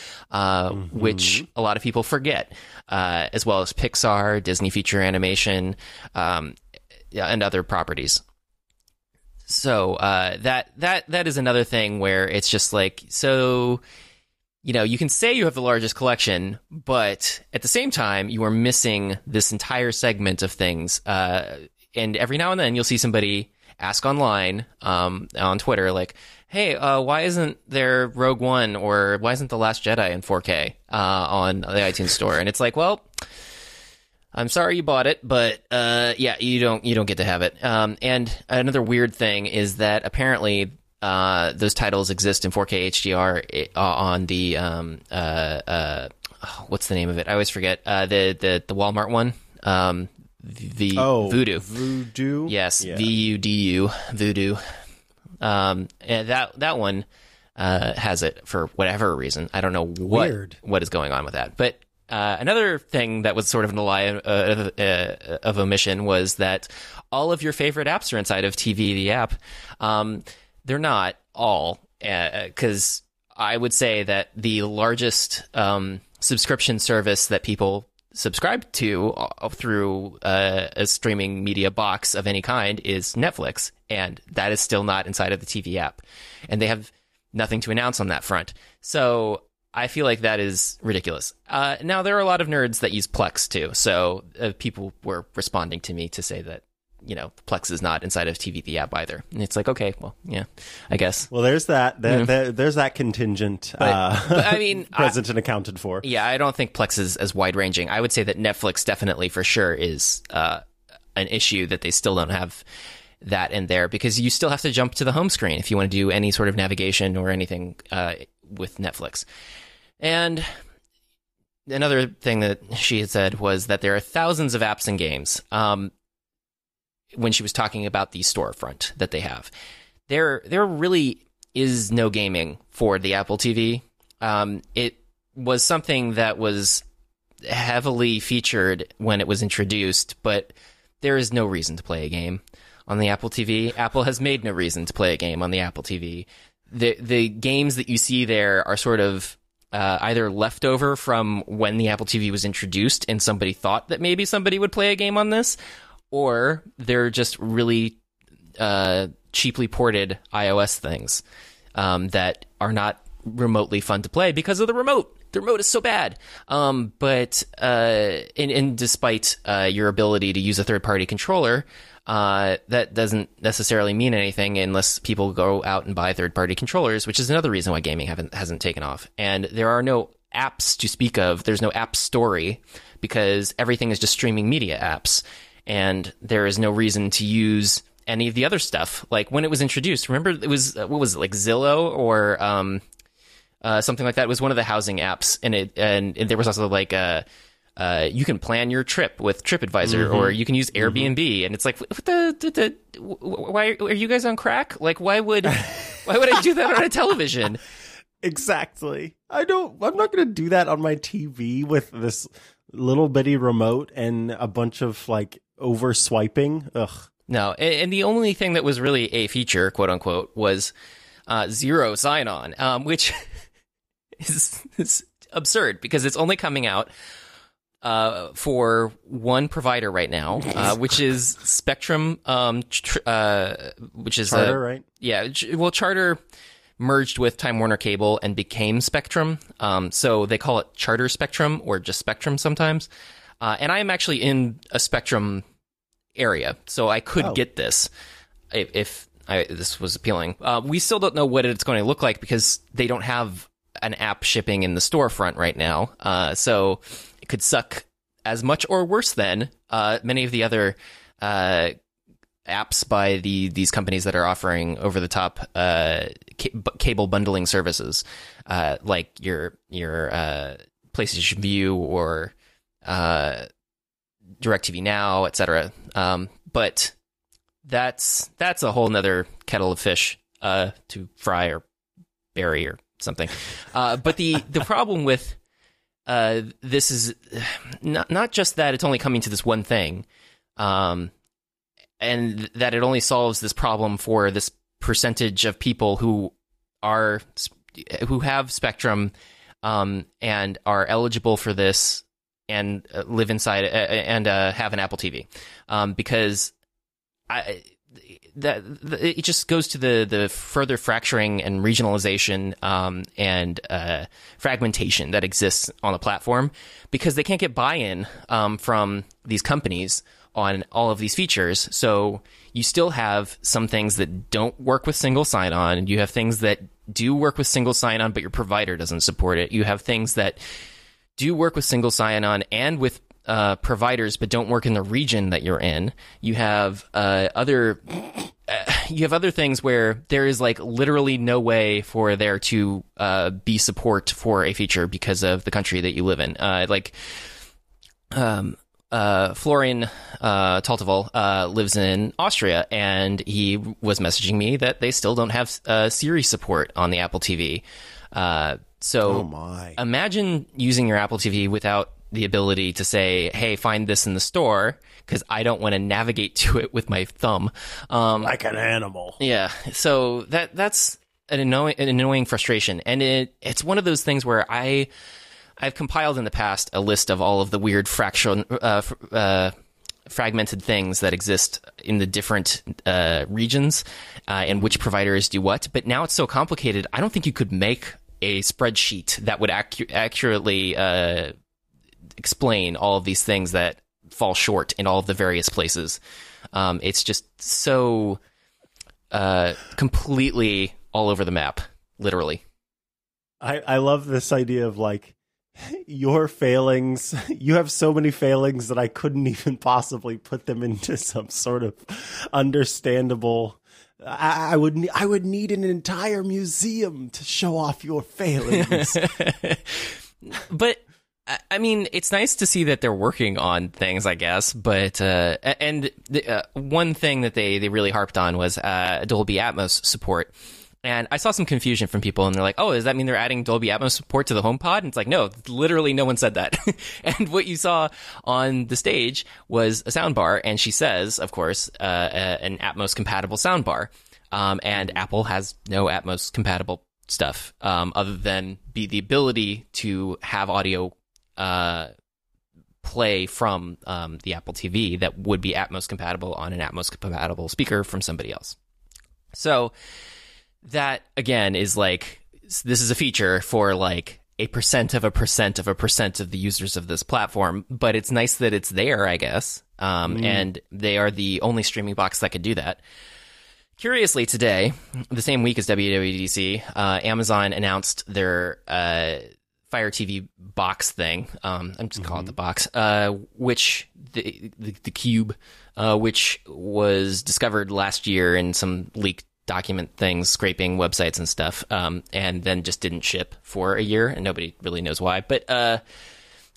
which a lot of people forget, as well as Pixar, Disney feature animation, and other properties. So that is another thing where it's just like, so, you know, you can say you have the largest collection, but at the same time, you are missing this entire segment of things. And every now and then you'll see somebody ask online on Twitter, like, hey, why isn't there Rogue One or why isn't The Last Jedi in 4K on the iTunes Store? And it's like, well... I'm sorry you bought it, but yeah, you don't get to have it. And another weird thing is that apparently those titles exist in 4K HDR on the what's the name of it? I always forget the Walmart one. Vudu. Yes, VUDU, Vudu. And that one has it for whatever reason. I don't know what is going on with that, but. Another thing that was sort of a lie of omission was that all of your favorite apps are inside of TV, the app. They're not all, because I would say that the largest subscription service that people subscribe to through a streaming media box of any kind is Netflix, and that is still not inside of the TV app. And they have nothing to announce on that front. So... I feel like that is ridiculous. Now, there are a lot of nerds that use Plex, too. So people were responding to me to say that, you know, Plex is not inside of TV, the app either. And it's like, okay, well, yeah, I guess. Well, there's that. There's that contingent but, I mean, present and accounted for. Yeah, I don't think Plex is as wide-ranging. I would say that Netflix definitely, for sure, is an issue that they still don't have that in there. Because you still have to jump to the home screen if you want to do any sort of navigation or anything with Netflix. And another thing that she had said was that there are thousands of apps and games when she was talking about the storefront that they have. There really is no gaming for the Apple TV. It was something that was heavily featured when it was introduced, but There is no reason to play a game on the Apple TV. Apple has made no reason to play a game on the Apple TV. The games that you see there are sort of either leftover from when the Apple TV was introduced and somebody thought that maybe somebody would play a game on this, or they're just really cheaply ported iOS things that are not remotely fun to play because of the remote. The remote is so bad. But despite your ability to use a third-party controller, that doesn't necessarily mean anything unless people go out and buy third-party controllers, which is another reason why gaming hasn't taken off. And there are no apps to speak of. There's no app story because everything is just streaming media apps. And there is no reason to use any of the other stuff. Like when it was introduced, remember it was, what was it, like Zillow or... something like that. It was one of the housing apps, and there was also like you can plan your trip with TripAdvisor, mm-hmm. or you can use Airbnb, mm-hmm. and it's like, what the why are you guys on crack? Like, why would I do that on a television? Exactly. I'm not going to do that on my TV with this little bitty remote and a bunch of like over swiping. Ugh. No, and the only thing that was really a feature, quote unquote, was zero sign-on, which. It's absurd because it's only coming out for one provider right now, which is Spectrum, which is Charter, right? Yeah, well, Charter merged with Time Warner Cable and became Spectrum, so they call it Charter Spectrum or just Spectrum sometimes. And I am actually in a Spectrum area, so I could get this if this was appealing. We still don't know what it's going to look like because they don't have an app shipping in the storefront right now, so it could suck as much or worse than many of the other apps by these companies that are offering over-the-top cable bundling services, like your PlayStation View or DirecTV Now, etc. But that's a whole nother kettle of fish to fry or bury or something. But the problem with this is not just that it's only coming to this one thing, and that it only solves this problem for this percentage of people who have Spectrum and are eligible for this and live inside and have an Apple TV, because it just goes to the further fracturing and regionalization and fragmentation that exists on the platform, because they can't get buy-in from these companies on all of these features. So you still have some things that don't work with single sign-on. You have things that do work with single sign-on, but your provider doesn't support it. You have things that do work with single sign-on and with providers, but don't work in the region that you're in. You have other things where there is like literally no way for there to be support for a feature because of the country that you live in. Florian Talteval lives in Austria, and he was messaging me that they still don't have Siri support on the Apple TV. So imagine using your Apple TV without the ability to say, hey, find this in the store, because I don't want to navigate to it with my thumb. Like an animal. Yeah. So that's an annoying frustration. And it's one of those things where I've compiled in the past a list of all of the weird fragmented things that exist in the different regions and which providers do what. But now it's so complicated, I don't think you could make a spreadsheet that would accurately... explain all of these things that fall short in all of the various places. It's just so completely all over the map, literally. I love this idea of like your failings. You have so many failings that I couldn't even possibly put them into some sort of understandable. I would need an entire museum to show off your failings. But I mean, it's nice to see that they're working on things, I guess, but one thing that they really harped on was Dolby Atmos support, And I saw some confusion from people, and they're like, oh, does that mean they're adding Dolby Atmos support to the HomePod? And it's like, no, literally no one said that. And what you saw on the stage was a soundbar, and she says, of course, an Atmos-compatible soundbar. And Apple has no Atmos-compatible stuff other than the ability to have audio play from the Apple TV that would be Atmos-compatible on an Atmos-compatible speaker from somebody else. So that, again, is like, this is a feature for like a percent of a percent of a percent of the users of this platform, but it's nice that it's there, I guess. And they are the only streaming box that could do that. Curiously, today, the same week as WWDC, Amazon announced their Fire TV box thing. I'm just calling it the box, which the cube, which was discovered last year in some leaked document things, scraping websites and stuff, and then just didn't ship for a year, and nobody really knows why. But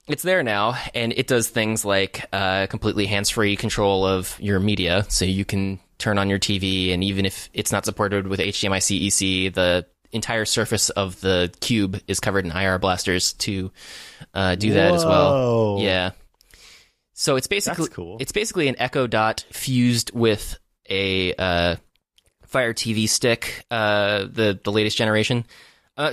it's there now, and it does things like completely hands-free control of your media, so you can turn on your TV, and even if it's not supported with HDMI CEC, the entire surface of the cube is covered in IR blasters to do that as well. Yeah, so it's basically it's basically an Echo Dot fused with a Fire TV stick, the latest generation.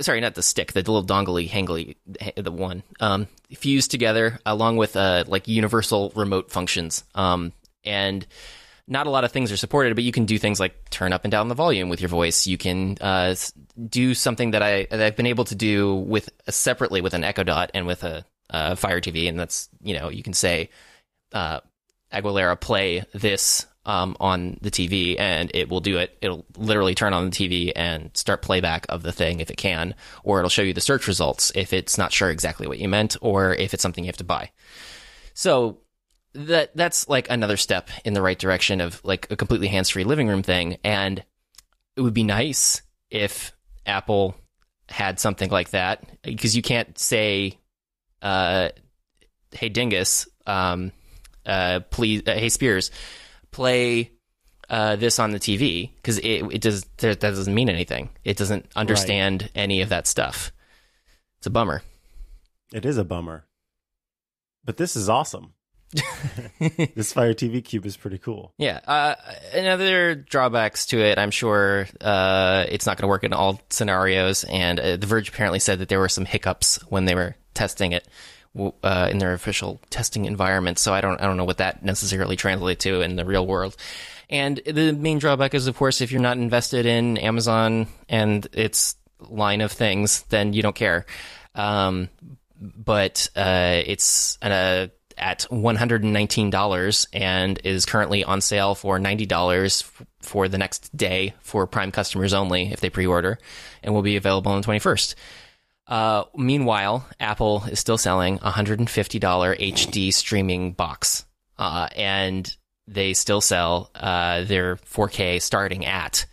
Sorry, not the stick, the little dongly hangly, the one fused together along with like universal remote functions, and not a lot of things are supported, but you can do things like turn up and down the volume with your voice. You can do something that I've been able to do with separately with an Echo Dot and with a Fire TV, and that's, you know, you can say, Aguilera, play this on the TV, and it will do it. It'll literally turn on the TV and start playback of the thing if it can, or it'll show you the search results if it's not sure exactly what you meant, or if it's something you have to buy. So that's like another step in the right direction of like a completely hands-free living room thing. And it would be nice if Apple had something like that, because you can't say, hey, Dingus, please, hey, Spears, play this on the TV, because that doesn't mean anything. It doesn't understand any of that stuff. It's a bummer. It is a bummer. But this is awesome. This Fire TV cube is pretty cool. Yeah. Another drawbacks to it, I'm sure it's not going to work in all scenarios. And The Verge apparently said that there were some hiccups when they were testing it in their official testing environment. So I don't know what that necessarily translates to in the real world. And the main drawback is, of course, if you're not invested in Amazon and its line of things, then you don't care. But it's at $119 and is currently on sale for $90 for the next day for Prime customers only if they pre-order, and will be available on the 21st. Meanwhile, Apple is still selling a $150 HD streaming box, and they still sell their 4K starting at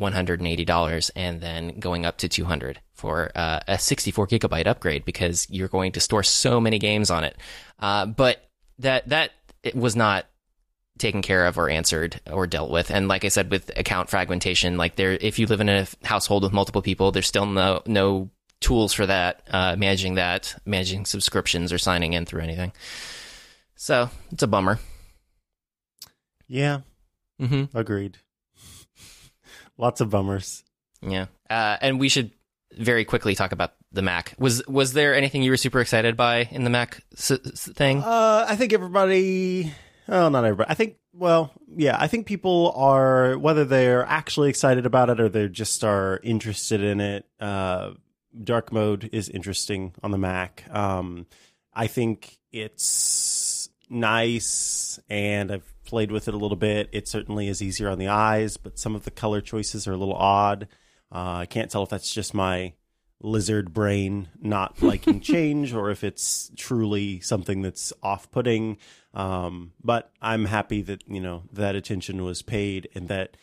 $180 and then going up to $200 for a 64 gigabyte upgrade, because you're going to store so many games on it. But that it was not taken care of or answered or dealt with. And like I said, with account fragmentation, like if you live in a household with multiple people, there's still no tools for that, managing subscriptions or signing in through anything. So it's a bummer. Yeah. Mm-hmm. Agreed. Lots of bummers. Yeah. And we should very quickly talk about the Mac. Was there anything you were super excited by in the Mac thing? I think everybody... Well, not everybody. I think people are... Whether they're actually excited about it or they just are interested in it, dark mode is interesting on the Mac. I think it's nice, and I've played with it a little bit. It certainly is easier on the eyes, but some of the color choices are a little odd. I can't tell if that's just my lizard brain not liking change, or if it's truly something that's off-putting. But I'm happy that, you know, that attention was paid, and that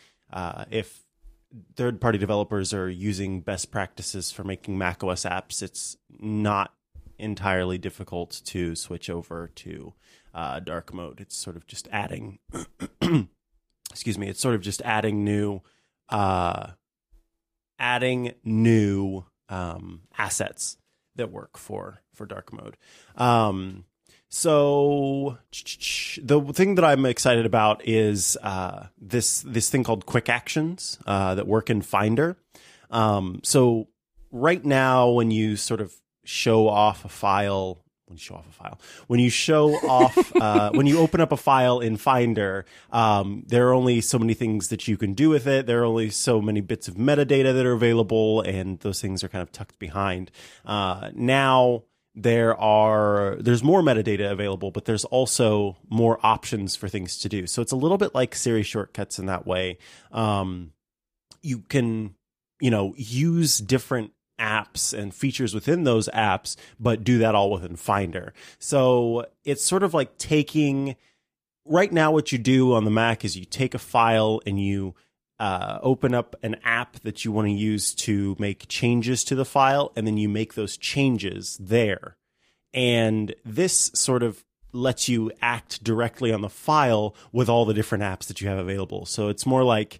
if third-party developers are using best practices for making macOS apps, it's not entirely difficult to switch over to dark mode. It's sort of just adding excuse me, it's sort of just adding new adding new assets that work for dark mode. So the thing that I'm excited about is this thing called quick actions that work in Finder. So right now, when you sort of show off a file, when you open up a file in Finder, there are only so many things that you can do with it. There are only so many bits of metadata that are available, and those things are kind of tucked behind. Now there's more metadata available, but there's also more options for things to do. So it's a little bit like Siri Shortcuts in that way. You can, use different apps and features within those apps, but do that all within Finder. So it's sort of like right now what you do on the Mac is you take a file and you open up an app that you want to use to make changes to the file, and then you make those changes there. And this sort of lets you act directly on the file with all the different apps that you have available. So it's more like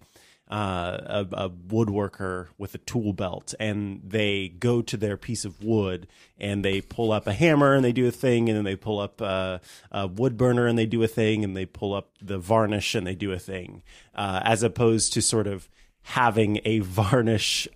a woodworker with a tool belt, and they go to their piece of wood and they pull up a hammer and they do a thing, and then they pull up a wood burner and they do a thing, and they pull up the varnish and they do a thing, as opposed to sort of having a varnish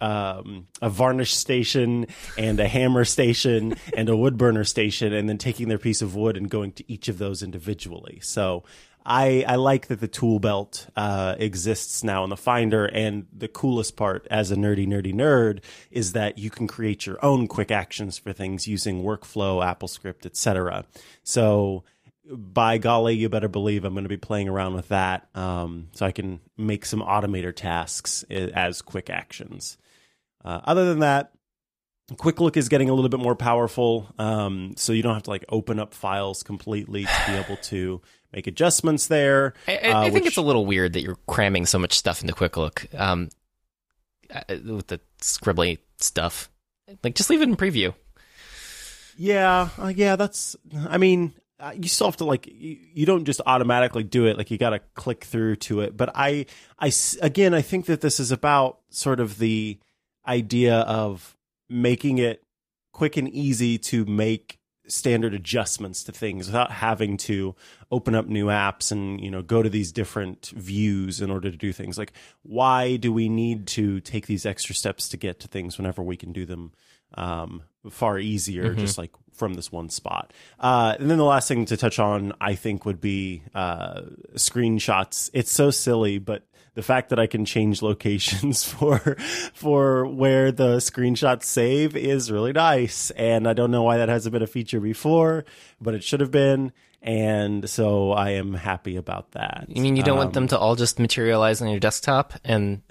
station and a hammer station and a wood burner station, and then taking their piece of wood and going to each of those individually. So I like that the tool belt exists now in the Finder, and the coolest part as a nerdy nerd is that you can create your own quick actions for things using workflow, AppleScript, etc. So by golly, you better believe I'm going to be playing around with that, so I can make some automator tasks as quick actions. Other than that, Quick Look is getting a little bit more powerful, so you don't have to open up files completely to be able to make adjustments there. I think it's a little weird that you're cramming so much stuff into Quick Look with the scribbly stuff. Just leave it in preview. Yeah, you still have to you don't just automatically do it. You got to click through to it. But I think that this is about sort of the idea of making it quick and easy to make standard adjustments to things without having to open up new apps and go to these different views in order to do things. Why do we need to take these extra steps to get to things whenever we can do them far easier, mm-hmm. just from this one spot? And then the last thing to touch on, I think, would be screenshots. It's so silly, but the fact that I can change locations for where the screenshots save is really nice. And I don't know why that hasn't been a feature before, but it should have been. And so I am happy about that. You mean you don't want them to all just materialize on your desktop? And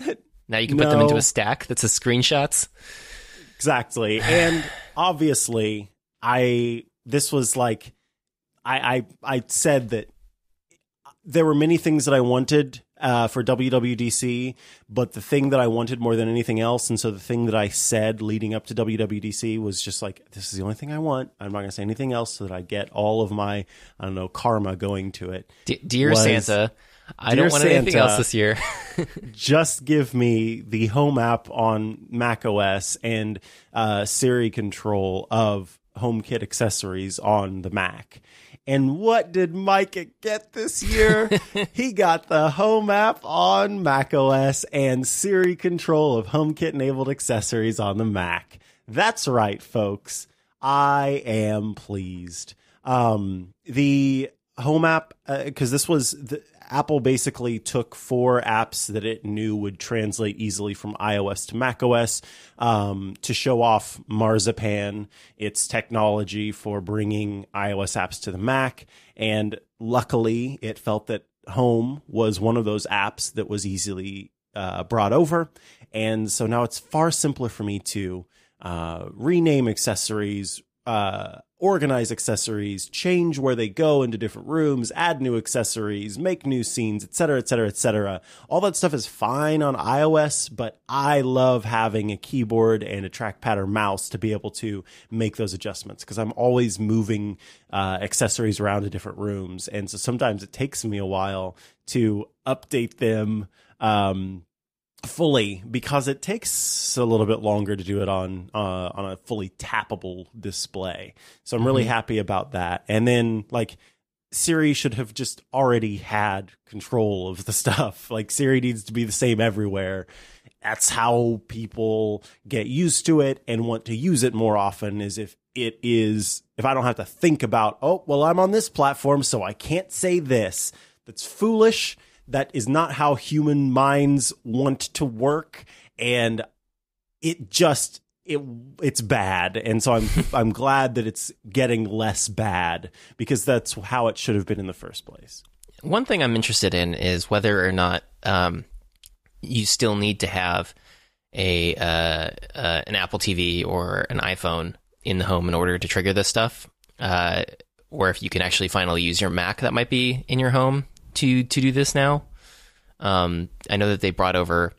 now you can put them into a stack that says screenshots? Exactly. And obviously, I said that there were many things that I wanted for WWDC, but the thing that I wanted more than anything else, and so the thing that I said leading up to WWDC was just this is the only thing I want. I'm not going to say anything else so that I get all of my, karma going to it. Dear Santa, I don't want anything else this year. Just give me the Home app on macOS and Siri control of HomeKit accessories on the Mac. And what did Micah get this year? He got the Home app on macOS and Siri control of HomeKit-enabled accessories on the Mac. That's right, folks. I am pleased. The Home app, because Apple basically took 4 apps that it knew would translate easily from iOS to macOS to show off Marzipan, its technology for bringing iOS apps to the Mac. And luckily, it felt that Home was one of those apps that was easily brought over. And so now it's far simpler for me to rename accessories, organize accessories, change where they go into different rooms, add new accessories, make new scenes, etc., etc., etc. All that stuff is fine on iOS, but I love having a keyboard and a trackpad or mouse to be able to make those adjustments, because I'm always moving accessories around to different rooms. And so sometimes it takes me a while to update them fully, because it takes a little bit longer to do it on a fully tappable display. So I'm really happy about that. And then, like, Siri should have just already had control of the stuff. Like, Siri needs to be the same everywhere. That's how people get used to it and want to use it more often, is if I don't have to think about, oh, well, I'm on this platform, so I can't say this. That's foolish. That is not how human minds want to work. And it just, it's bad. And so I'm glad that it's getting less bad, because that's how it should have been in the first place. One thing I'm interested in is whether or not, you still need to have an Apple TV or an iPhone in the home in order to trigger this stuff, or if you can actually finally use your Mac that might be in your home to do this now. I know that they brought over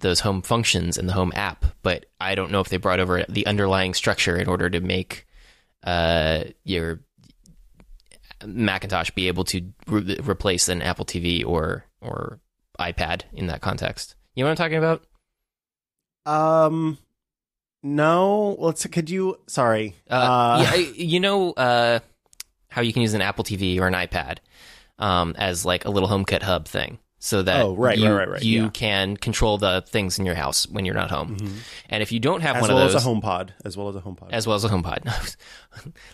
those home functions in the home app, but I don't know if they brought over the underlying structure in order to make your Macintosh be able to replace an Apple TV or iPad in that context. You know what I'm talking about? No. Sorry. How you can use an Apple TV or an iPad as like a little HomeKit hub thing, so that you can control the things in your house when you're not home. Mm-hmm. And if you don't have as well as a HomePod,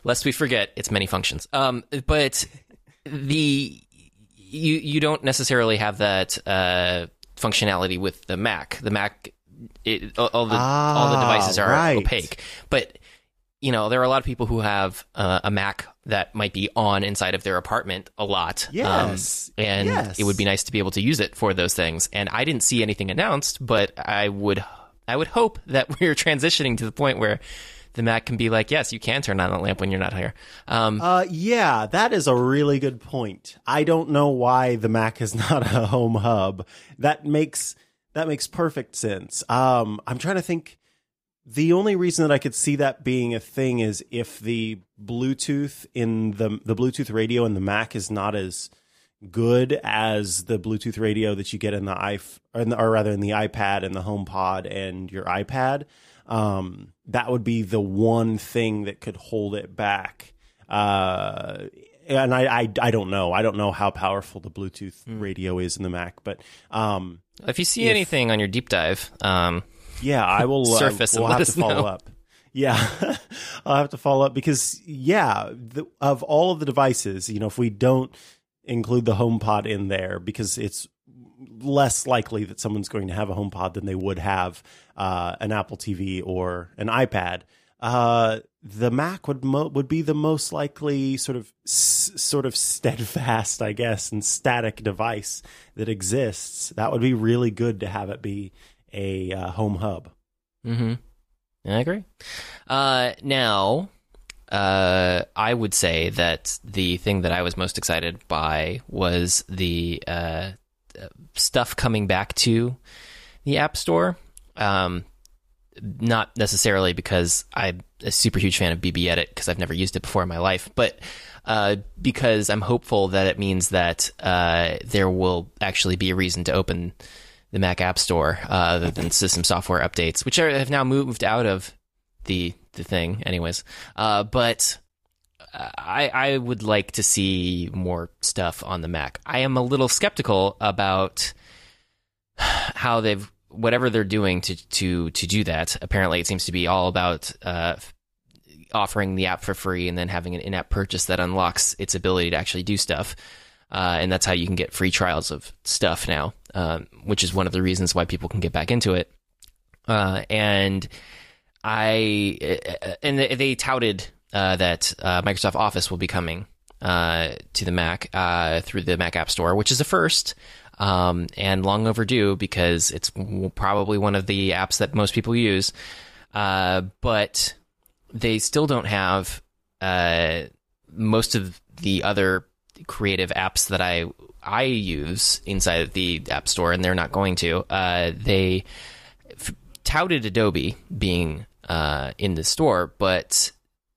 lest we forget, it's many functions. But the you don't necessarily have that functionality with the Mac. The Mac, all the devices are opaque. But you know, there are a lot of people who have a Mac that might be on inside of their apartment a lot. Yes, it would be nice to be able to use it for those things. And I didn't see anything announced, but I would hope that we're transitioning to the point where the Mac can be like, yes, you can turn on the lamp when you're not here. Yeah, that is a really good point. I don't know why the Mac is not a home hub. That makes perfect sense. I'm trying to think. The only reason that I could see that being a thing is if the Bluetooth in the Bluetooth radio in the Mac is not as good as the Bluetooth radio that you get in the in the iPad and the HomePod and your iPad. That would be the one thing that could hold it back. And I don't know. I don't know how powerful the Bluetooth radio is in the Mac, but if you see anything on your deep dive, I will surface and let us know. Follow up. Yeah, I'll have to follow up because of all of the devices, you know, if we don't include the HomePod in there, because it's less likely that someone's going to have a HomePod than they would have an Apple TV or an iPad. The Mac would be the most likely sort of steadfast, I guess, and static device that exists. That would be really good to have it be a home hub. Mm-hmm. I agree. Now, I would say that the thing that I was most excited by was the stuff coming back to the App Store. Not necessarily because I'm a super huge fan of BB Edit, because I've never used it before in my life, but because I'm hopeful that it means that there will actually be a reason to open the Mac App Store other than system software updates, which have now moved out of the thing anyways. But I would like to see more stuff on the Mac. I am a little skeptical about how whatever they're doing to do that. Apparently it seems to be all about offering the app for free and then having an in-app purchase that unlocks its ability to actually do stuff. And that's how you can get free trials of stuff now, which is one of the reasons why people can get back into it. And they touted that Microsoft Office will be coming to the Mac through the Mac App Store, which is a first, and long overdue, because it's probably one of the apps that most people use. But they still don't have most of the other creative apps that I use inside of the App Store, and they're not going to. They touted Adobe being in the store, but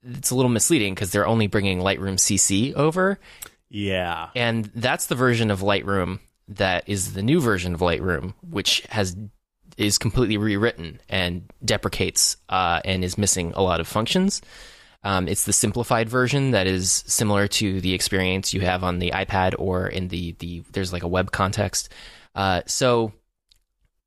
it's a little misleading because they're only bringing Lightroom CC over. Yeah. And that's the version of Lightroom that is the new version of Lightroom, which has is completely rewritten and deprecates and is missing a lot of functions. It's the simplified version that is similar to the experience you have on the iPad or in the there's like a web context. So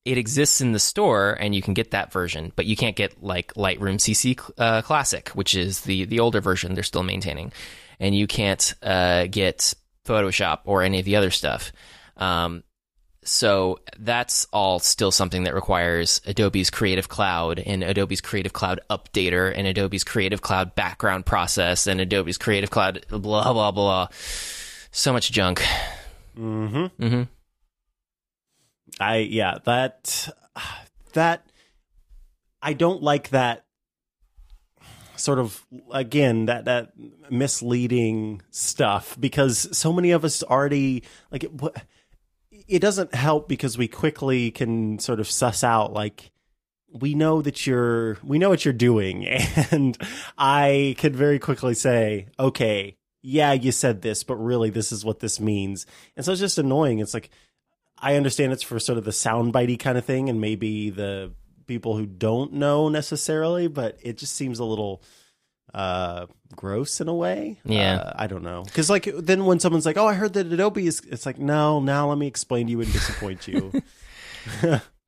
it exists in the store and you can get that version, but you can't get like Lightroom CC Classic, which is the older version they're still maintaining. And you can't get Photoshop or any of the other stuff. So that's all still something that requires Adobe's Creative Cloud and Adobe's Creative Cloud Updater and Adobe's Creative Cloud Background Process and Adobe's Creative Cloud blah, blah, blah. So much junk. Mm-hmm. Mm-hmm. That I don't like that sort of, again, that misleading stuff, because so many of us already, like... It doesn't help because we quickly can sort of suss out, like, we know what you're doing. And I could very quickly say, okay, yeah, you said this, but really this is what this means. And so it's just annoying. It's like, I understand it's for sort of the soundbitey kind of thing and maybe the people who don't know necessarily, but it just seems a little... gross in a way. Yeah. I don't know. Because like then when someone's like, oh, I heard that Adobe is, it's like, no, now let me explain to you and disappoint you.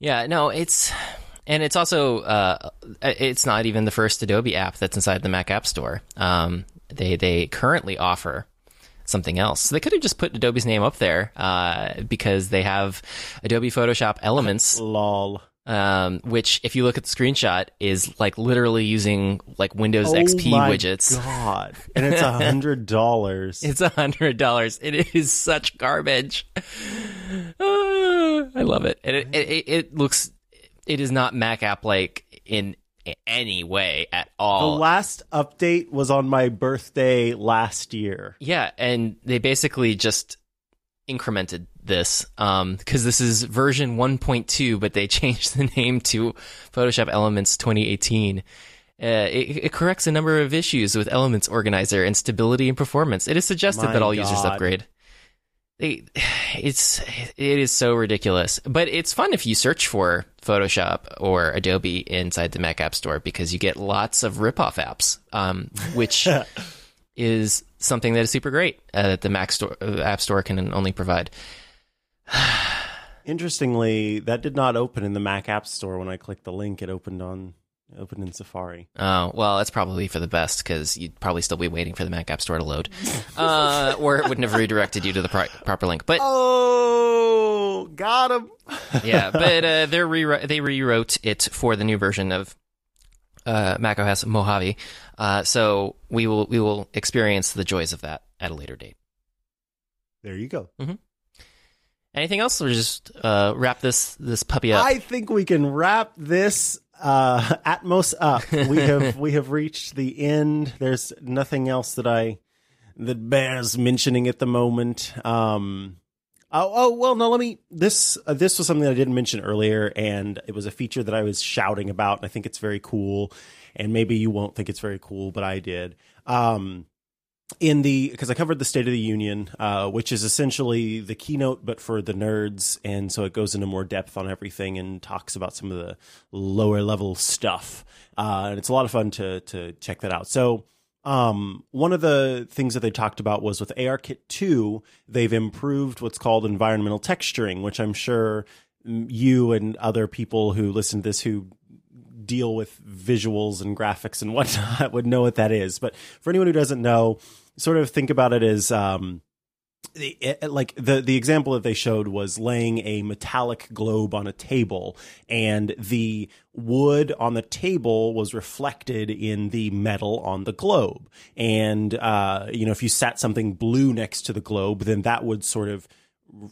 Yeah, no, it's also, it's not even the first Adobe app that's inside the Mac App Store. They currently offer something else. They could have just put Adobe's name up there because they have Adobe Photoshop Elements. Lol. Which, if you look at the screenshot, is like literally using like Windows XP widgets. Oh my god! And it's $100. It's $100. It is such garbage. I love it. And it looks. It is not Mac app like in any way at all. The last update was on my birthday last year. Yeah, and they basically just incremented this because this is version 1.2, but they changed the name to Photoshop Elements 2018. It corrects a number of issues with Elements Organizer and stability and performance. It is suggested that all users upgrade. It is so ridiculous, but it's fun if you search for Photoshop or Adobe inside the Mac App Store because you get lots of ripoff apps, which is something that is super great that the Mac Store, App Store can only provide. Interestingly, that did not open in the Mac App Store. When I clicked the link, it opened in Safari. Oh, well, that's probably for the best because you'd probably still be waiting for the Mac App Store to load. Or it wouldn't have redirected you to the proper link. But oh, got him. Yeah, but they rewrote it for the new version of macOS Mojave. So we will experience the joys of that at a later date. There you go. Mm-hmm. Anything else? Or just wrap this puppy up. I think we can wrap this Atmos up. We have reached the end. There's nothing else that bears mentioning at the moment. Well, no, let me, this was something that I didn't mention earlier, and it was a feature that I was shouting about, and I think it's very cool, and maybe you won't think it's very cool, but I did. Because I covered the State of the Union, which is essentially the keynote, but for the nerds, and so it goes into more depth on everything and talks about some of the lower level stuff, and it's a lot of fun to check that out. So one of the things that they talked about was with ARKit 2, they've improved what's called environmental texturing, which I'm sure you and other people who listen to this who deal with visuals and graphics and whatnot would know what that is. But for anyone who doesn't know, sort of think about it as the example that they showed was laying a metallic globe on a table, and the wood on the table was reflected in the metal on the globe. And, if you sat something blue next to the globe, then that would sort of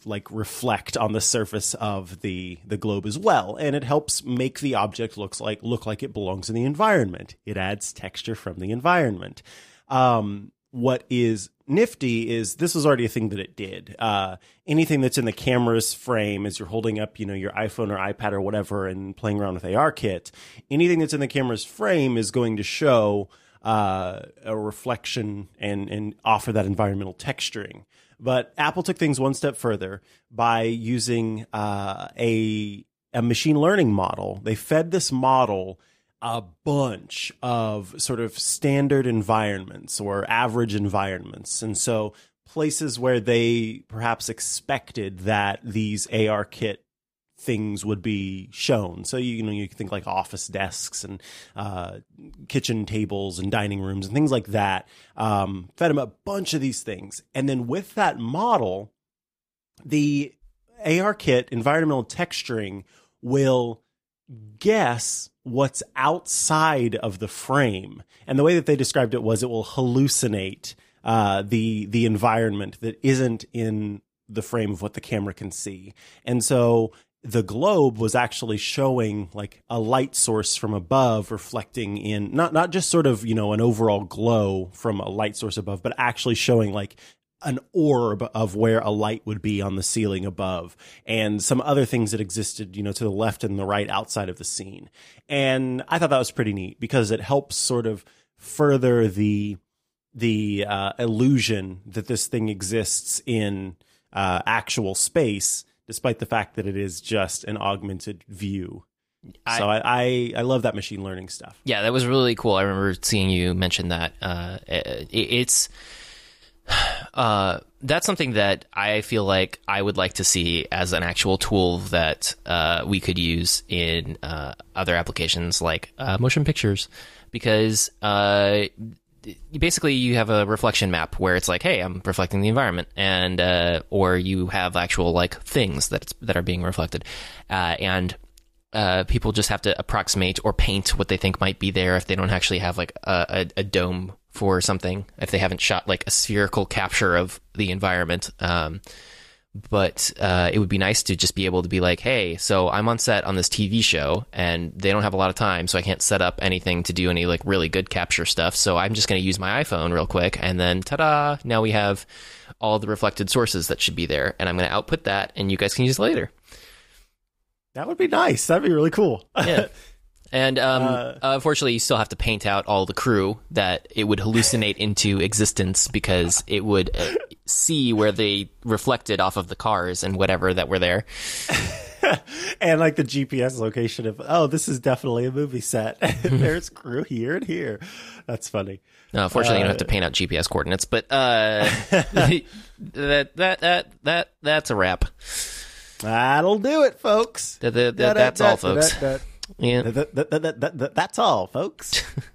like reflect on the surface of the globe as well. And it helps make the object look like it belongs in the environment. It adds texture from the environment. What is nifty is this was already a thing that it did. Anything that's in the camera's frame as you're holding up, your iPhone or iPad or whatever and playing around with ARKit, anything that's in the camera's frame is going to show a reflection and offer that environmental texturing. But Apple took things one step further by using a machine learning model. They fed this model a bunch of sort of standard environments or average environments. And so places where they perhaps expected that these ARKit things would be shown. So, you know, you can think like office desks and kitchen tables and dining rooms and things like that. Fed them a bunch of these things. And then with that model, the ARKit environmental texturing will guess what's outside of the frame. And the way that they described it was it will hallucinate the environment that isn't in the frame of what the camera can see. And so the globe was actually showing like a light source from above reflecting in not just sort of, you know, an overall glow from a light source above, but actually showing like an orb of where a light would be on the ceiling above and some other things that existed, you know, to the left and the right outside of the scene. And I thought that was pretty neat because it helps sort of further the illusion that this thing exists in actual space, despite the fact that it is just an augmented view. So I love that machine learning stuff. Yeah, that was really cool. I remember seeing you mention that. That's something that I feel like I would like to see as an actual tool that we could use in other applications like motion pictures, because basically you have a reflection map where it's like, hey, I'm reflecting the environment, and or you have actual like things that are being reflected, and people just have to approximate or paint what they think might be there if they don't actually have like a dome for something, if they haven't shot like a spherical capture of the environment. But it would be nice to just be able to be like, hey, so I'm on set on this TV show and they don't have a lot of time, so I can't set up anything to do any like really good capture stuff. So I'm just going to use my iPhone real quick, and then ta-da, now we have all the reflected sources that should be there, and I'm going to output that and you guys can use it later. That would be nice. That'd be really cool. Yeah. And unfortunately, you still have to paint out all the crew that it would hallucinate into existence, because it would see where they reflected off of the cars and whatever that were there. And like the GPS location of, oh, this is definitely a movie set. There's crew here and here. That's funny. No, unfortunately, you don't have to paint out GPS coordinates, but that's a wrap. That'll do it, folks. That's all, folks. Yeah. That's all, folks.